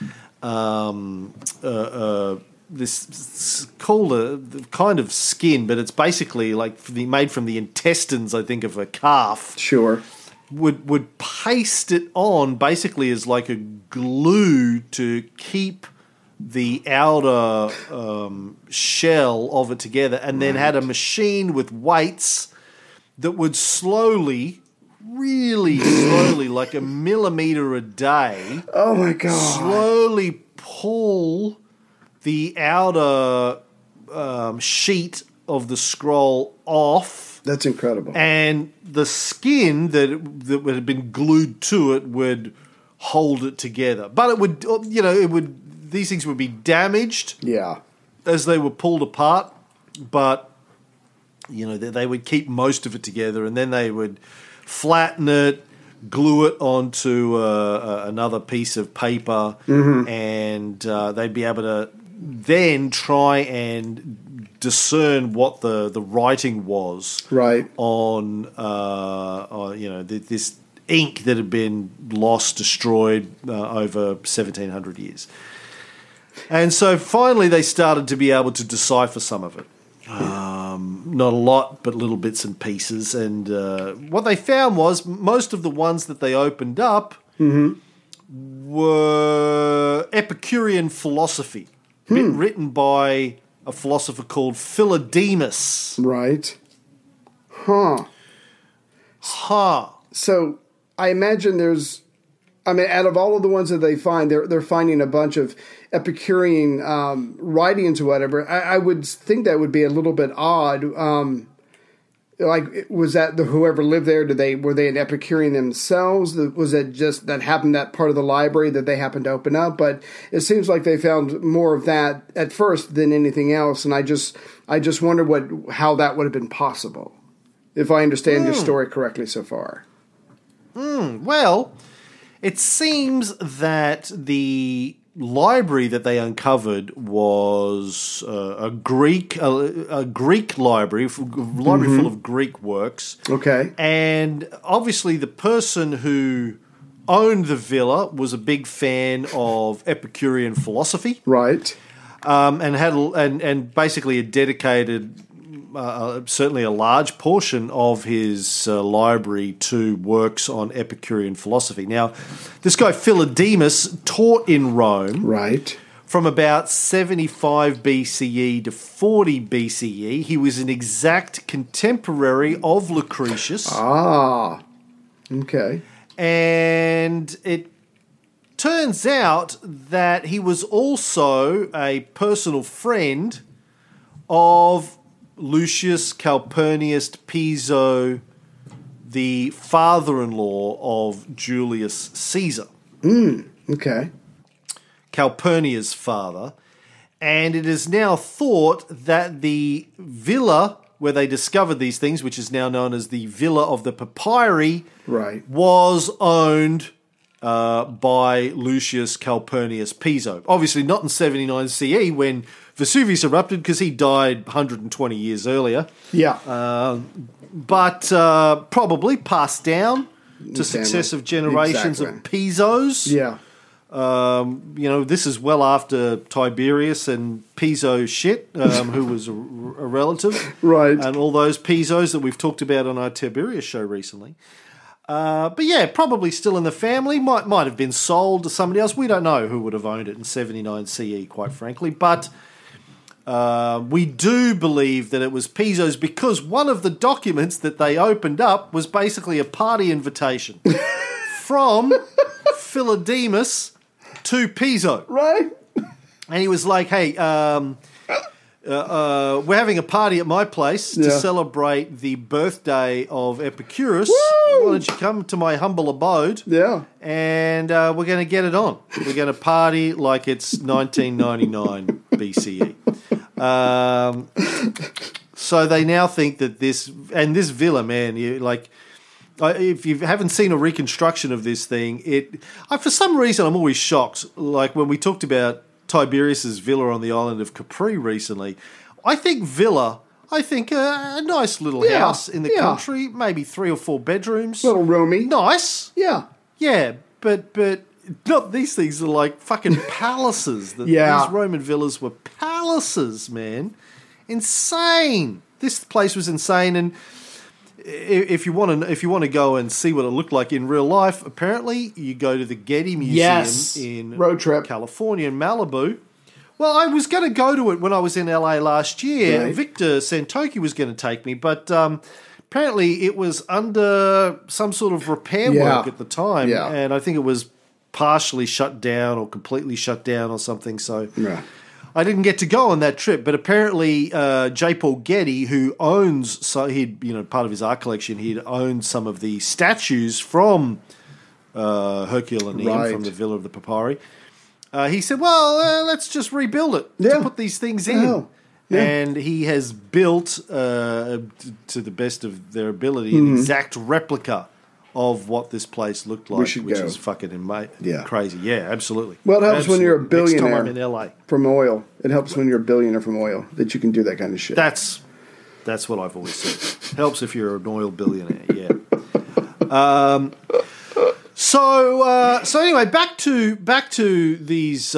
this cooler kind of skin, but it's basically like made from the intestines, I think, of a calf. Sure. Would paste it on basically as like a glue to keep the outer shell of it together, and then had a machine with weights that would slowly, really slowly, like a millimeter a day, oh my God, slowly pull the outer sheet of the scroll off. That's incredible. And the skin that would have been glued to it would hold it together. But it would, you know, it would. These things would be damaged, yeah, as they were pulled apart. But you know, they would keep most of it together, and then they would flatten it, glue it onto another piece of paper, mm-hmm. and they'd be able to then try and discern what the writing was, right, on you know, this ink that had been lost, destroyed over 1,700 years. And so finally they started to be able to decipher some of it. Not a lot, but little bits and pieces. And what they found was most of the ones that they opened up mm-hmm. were Epicurean philosophy, written by a philosopher called Philodemus. Right. Huh. So I imagine out of all of the ones that they find, they're finding a bunch of Epicurean writings or whatever. I would think that would be a little bit odd. Like, was that whoever lived there? Were they an Epicurean themselves? Was it just that happened, that part of the library that they happened to open up? But it seems like they found more of that at first than anything else, and I just wonder how that would have been possible, if I understand your story correctly so far. Well, it seems that the library that they uncovered was a Greek library mm-hmm. full of Greek works. Okay. And obviously the person who owned the villa was a big fan of Epicurean philosophy. Right. And had and basically a dedicated certainly a large portion of his library to works on Epicurean philosophy. Now, this guy Philodemus taught in Rome, right, from about 75 BCE to 40 BCE. He was an exact contemporary of Lucretius. Ah, okay. And it turns out that he was also a personal friend of Lucius Calpurnius Piso, the father-in-law of Julius Caesar. Okay. Calpurnia's father. And it is now thought that the villa where they discovered these things, which is now known as the Villa of the Papyri, right, was owned by Lucius Calpurnius Piso. Obviously not in 79 CE when Vesuvius erupted, because he died 120 years earlier. Yeah. But probably passed down to successive generations of Pisos. Yeah. You know, this is well after Tiberius and Piso shit, who was a relative. Right. And all those Pisos that we've talked about on our Tiberius show recently. But yeah, probably still in the family. Might have been sold to somebody else. We don't know who would have owned it in 79 CE, quite frankly. But we do believe that it was Piso's, because one of the documents that they opened up was basically a party invitation from Philodemus to Piso. Right. And he was like, hey, we're having a party at my place to celebrate the birthday of Epicurus. Woo! Why don't you come to my humble abode? Yeah. And we're going to get it on. We're going to party like it's 1999 BCE. So they now think that this villa, man, if you haven't seen a reconstruction of this thing, for some reason I'm always shocked. Like when we talked about Tiberius's villa on the island of Capri recently, I think villa. I think a nice little house in the country, maybe 3 or 4 bedrooms. Little roomy. Nice. Yeah. Yeah, but not these things are like fucking palaces. These Roman villas were palaces, man. Insane. This place was insane, and if you want to go and see what it looked like in real life, apparently you go to the Getty Museum in Road trip. California, in Malibu. Well, I was going to go to it when I was in LA last year. Right. Victor Santoki was going to take me, but apparently it was under some sort of repair work at the time, and I think it was partially shut down or completely shut down or something, so I didn't get to go on that trip. But apparently J. Paul Getty, who owns, so he'd, part of his art collection, he'd owned some of the statues from Herculaneum, from the Villa of the Papyri. He said, let's just rebuild it to put these things in. Yeah. And he has built, to the best of their ability, an exact replica of what this place looked like, which is fucking crazy. Yeah, absolutely. Well, it helps when you're a billionaire in LA. From oil. It helps when you're a billionaire from oil that you can do that kind of shit. That's what I've always said. Helps if you're an oil billionaire, yeah. So anyway, back to these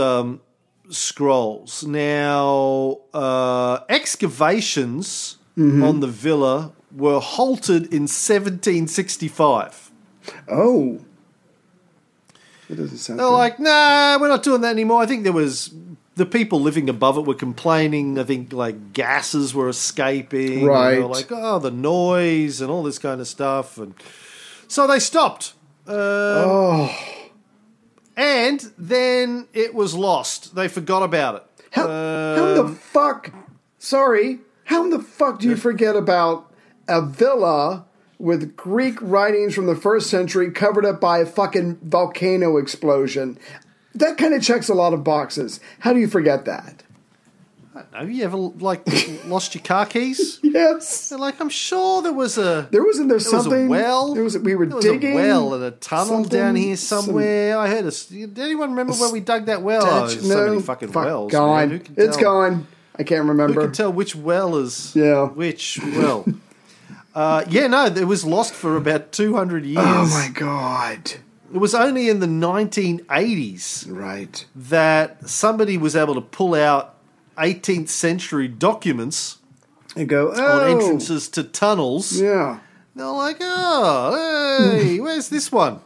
scrolls. Now, excavations on the villa were halted in 1765. Oh. That doesn't sound They're good. Like, nah, we're not doing that anymore. I think there was... The people living above it were complaining. I think, gases were escaping. Right. They were like, the noise and all this kind of stuff. And so they stopped. And then it was lost. They forgot about it. How in the fuck do you forget about a villa with Greek writings from the 1st century covered up by a fucking volcano explosion? That kind of checks a lot of boxes. How do you forget that? I don't know. You ever lost your car keys? Yes. They're like, I'm sure there was a something. Was a well. We were digging. There was a well and a tunnel down here somewhere. I heard. Did anyone remember where we dug that well? So many fucking wells. Gone. Man, it's gone. I can't remember. Who can tell which well is which well? It was lost for about 200 years. Oh my god. It was only in the 1980s, right, that somebody was able to pull out 18th century documents and go on entrances to tunnels. Yeah. They're like, where's this one?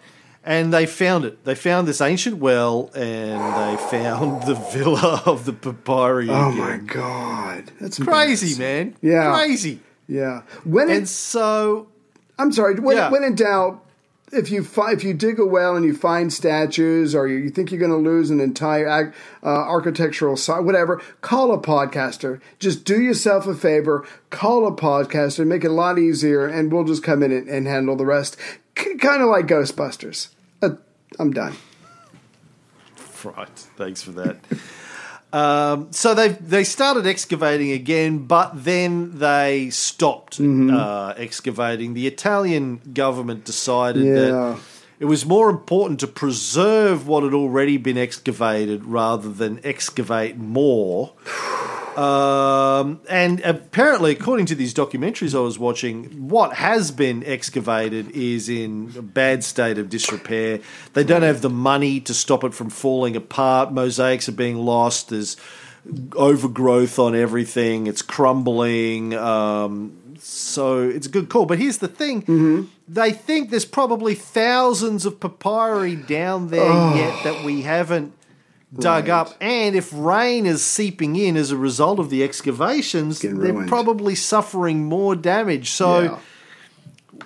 And they found it. They found this ancient well, and they found the Villa of the Papyri. Oh, my God. That's crazy, man. Yeah. Crazy. Yeah. When in doubt, if you dig a well and you find statues, or you think you're going to lose an entire architectural site, whatever, call a podcaster. Just do yourself a favor. Call a podcaster. Make it a lot easier, and we'll just come in and handle the rest. Kind of like Ghostbusters. I'm done. Right. Thanks for that. So they started excavating again, but then they stopped excavating. The Italian government decided that it was more important to preserve what had already been excavated rather than excavate more. And apparently, according to these documentaries I was watching, what has been excavated is in a bad state of disrepair. They don't have the money to stop it from falling apart. Mosaics are being lost. There's overgrowth on everything. It's crumbling. So it's a good call. But here's the thing. Mm-hmm. They think there's probably thousands of papyri down there yet that we haven't dug up. And if rain is seeping in as a result of the excavations, they're probably suffering more damage. So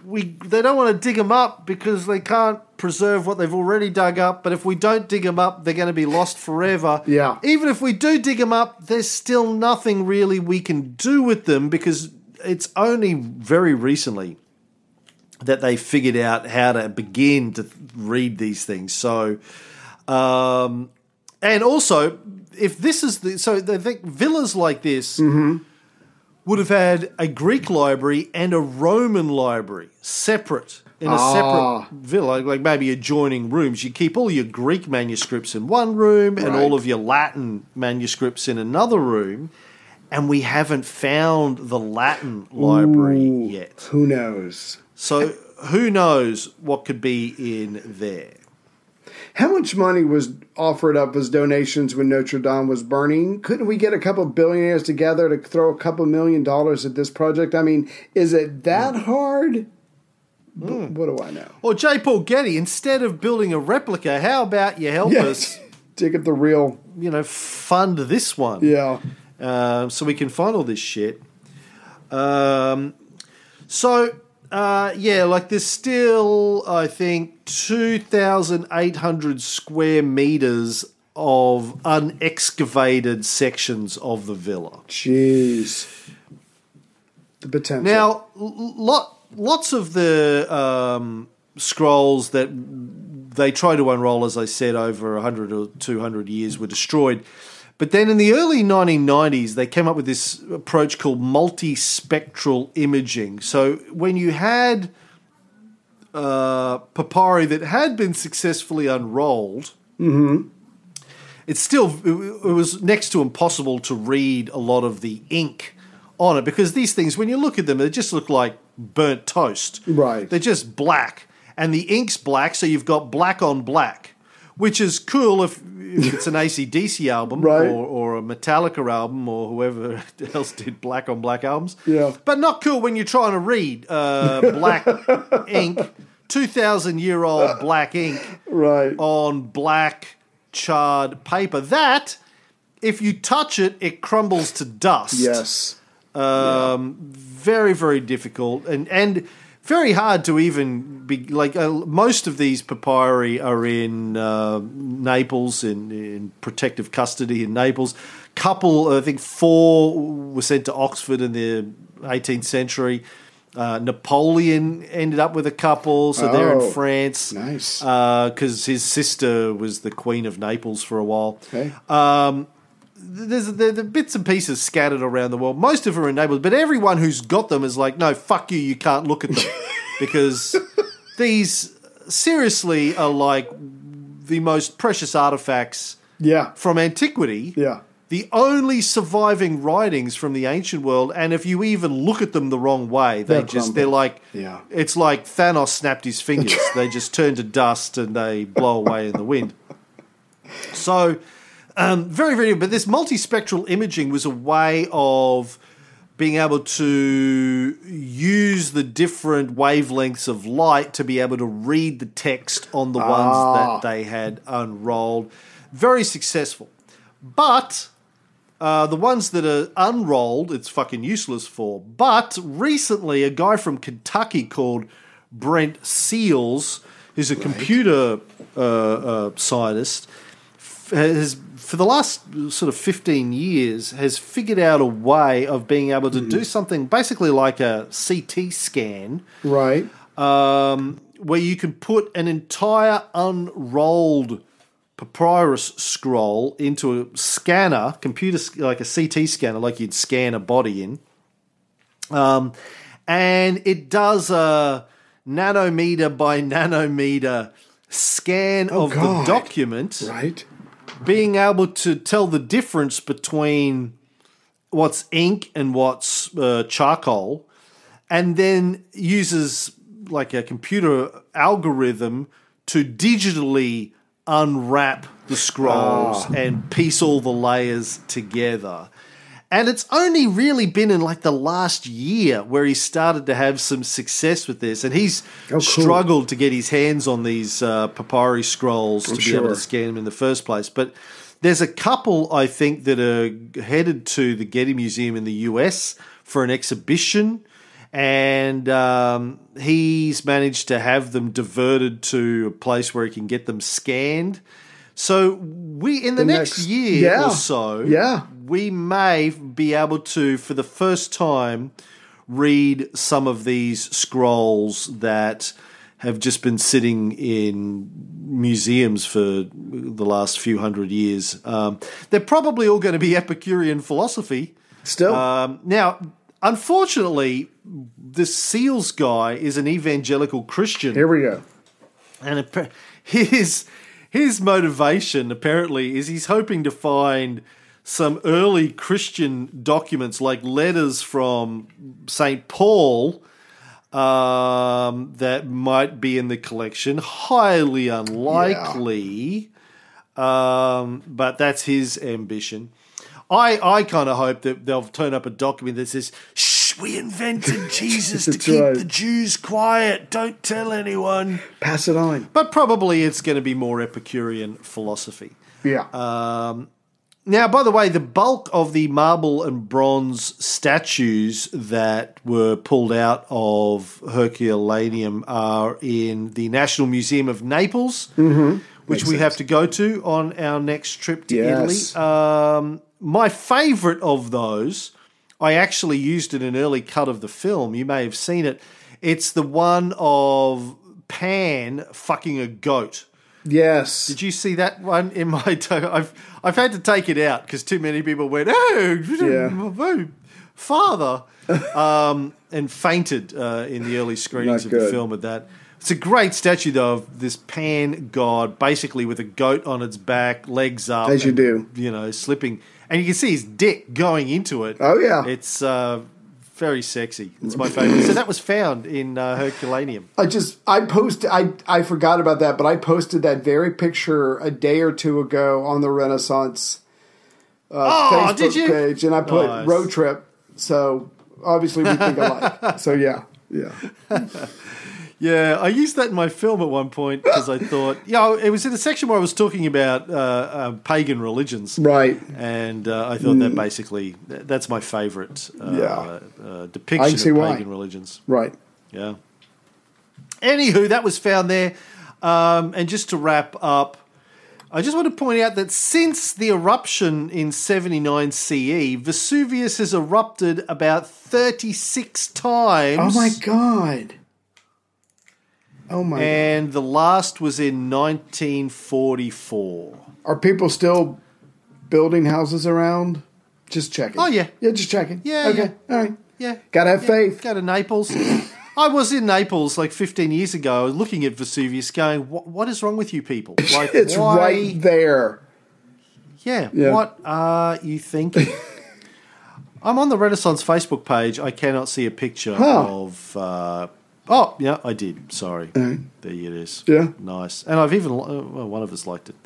they don't want to dig them up because they can't preserve what they've already dug up. But if we don't dig them up, they're going to be lost forever. Yeah. Even if we do dig them up, there's still nothing really we can do with them because it's only very recently that they figured out how to begin to read these things. So, and also, if this is the... So they think villas like this would have had a Greek library and a Roman library separate, in a separate villa, like maybe adjoining rooms. You keep all your Greek manuscripts in one room and all of your Latin manuscripts in another room. And we haven't found the Latin library yet. Who knows? So who knows what could be in there? How much money was offered up as donations when Notre Dame was burning? Couldn't we get a couple billionaires together to throw a couple $1 million at this project? I mean, is it that hard? What do I know? Or J. Paul Getty, instead of building a replica, how about you help us dig up the real, fund this one? Yeah. So we can find all this shit. There's still, I think, 2,800 square meters of unexcavated sections of the villa. Jeez. The potential. Now, lots of the scrolls that they try to unroll, as I said, over 100 or 200 years were destroyed. But then in the early 1990s, they came up with this approach called multispectral imaging. So when you had papyri that had been successfully unrolled, it was next to impossible to read a lot of the ink on it, because these things, when you look at them, they just look like burnt toast. Right. They're just black. And the ink's black, so you've got black on black, which is cool if it's an AC/DC album or a Metallica album or whoever else did black on black albums. Yeah. But not cool when you're trying to read black ink, 2,000-year-old black ink on black charred paper. That, if you touch it, it crumbles to dust. Yes. Very, very difficult and very hard to even be like. Most of these papyri are in Naples, in protective custody in Naples. I think 4 were sent to Oxford in the 18th century. Napoleon ended up with a couple, so they're in France. Nice, because his sister was the Queen of Naples for a while. Okay. There's bits and pieces scattered around the world. Most of them are in Naples, but everyone who's got them is like, no, fuck you, you can't look at them. Because these seriously are like the most precious artifacts from antiquity. Yeah. The only surviving writings from the ancient world, and if you even look at them the wrong way, they're like, it's like Thanos snapped his fingers. They just turn to dust and they blow away in the wind. So... very, very, but this multispectral imaging was a way of being able to use the different wavelengths of light to be able to read the text on the ones that they had unrolled. Very successful. But the ones that are unrolled, it's fucking useless for. But recently, a guy from Kentucky called Brent Seals, who's a computer scientist, has for the last sort of 15 years has figured out a way of being able to do something basically like a CT scan, where you can put an entire unrolled papyrus scroll into a scanner, like a CT scanner, like you'd scan a body in, and it does a nanometer by nanometer scan of the document, being able to tell the difference between what's ink and what's charcoal, and then uses like a computer algorithm to digitally unwrap the scrolls and piece all the layers together. And it's only really been in like the last year where he started to have some success with this. And he's struggled to get his hands on these papyri scrolls to be able to scan them in the first place. But there's a couple, I think, that are headed to the Getty Museum in the US for an exhibition. And he's managed to have them diverted to a place where he can get them scanned. So we in the next year or so, we may be able to, for the first time, read some of these scrolls that have just been sitting in museums for the last few hundred years. They're probably all going to be Epicurean philosophy. Still. Now, unfortunately, this Seals guy is an evangelical Christian. Here we go. And his motivation, apparently, is he's hoping to find some early Christian documents like letters from St. Paul that might be in the collection. Highly unlikely, but that's his ambition. I kind of hope that they'll turn up a document that says, shh, we invented Jesus to keep the Jews quiet. Don't tell anyone. Pass it on. But probably it's going to be more Epicurean philosophy. Yeah. Now, by the way, the bulk of the marble and bronze statues that were pulled out of Herculaneum are in the National Museum of Naples, which we have to go to on our next trip to Italy. My favourite of those, I actually used in an early cut of the film. You may have seen it. It's the one of Pan fucking a goat. Yes. Did you see that one in my... I've had to take it out because too many people went, father, and fainted in the early screenings of the film at that. It's a great statue, though, of this Pan god, basically with a goat on its back, legs up. As you do. You know, slipping. And you can see his dick going into it. Oh, yeah. It's very sexy. It's my favorite. So that was found in Herculaneum. I forgot about that, but I posted that very picture a day or two ago on the Renaissance Facebook page. And I put road trip. So obviously we think alike. So, yeah. Yeah, I used that in my film at one point because I thought, it was in a section where I was talking about pagan religions. Right. And I thought that basically, that's my favorite depiction of pagan religions. Right. Yeah. Anywho, that was found there. And just to wrap up, I just want to point out that since the eruption in 79 CE, Vesuvius has erupted about 36 times. Oh, my God. Oh my! And the last was in 1944. Are people still building houses around? Just checking. Oh, yeah. Yeah, just checking. Yeah. Okay. Yeah. All right. Yeah. Gotta have faith. Go to Naples. I was in Naples like 15 years ago looking at Vesuvius going, what is wrong with you people? Like, it's right there. Yeah. What are you thinking? I'm on the Renaissance Facebook page. I cannot see a picture of... Oh, yeah, I did. Sorry. There it is. Yeah. Nice. And I've even, one of us liked it.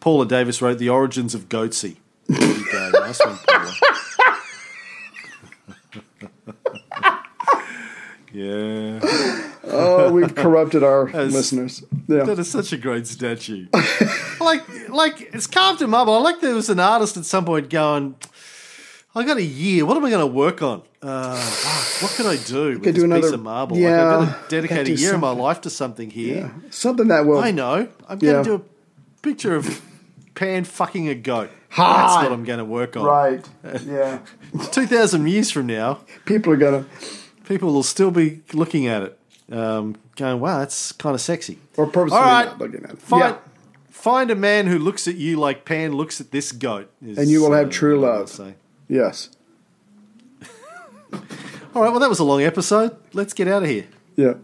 Paula Davis wrote The Origins of Goatsy. There you go. Nice one, Paula. Yeah. Oh, we've corrupted our listeners. Yeah. That is such a great statue. like, it's carved in marble. I like there was an artist at some point going, I got a year. What am I going to work on? What can I do with this piece of marble? Yeah, like, I'm going to dedicate a year of my life to something here. Yeah. Something that will... I know. I'm going to do a picture of Pan fucking a goat. That's what I'm going to work on. Right, yeah. 2,000 years from now... People will still be looking at it, going, wow, that's kind of sexy. Or purposely not looking at it. Fine. Yeah. Find a man who looks at you like Pan looks at this goat. And you will have true love. Yes. All right, well, that was a long episode. Let's get out of here. Yeah.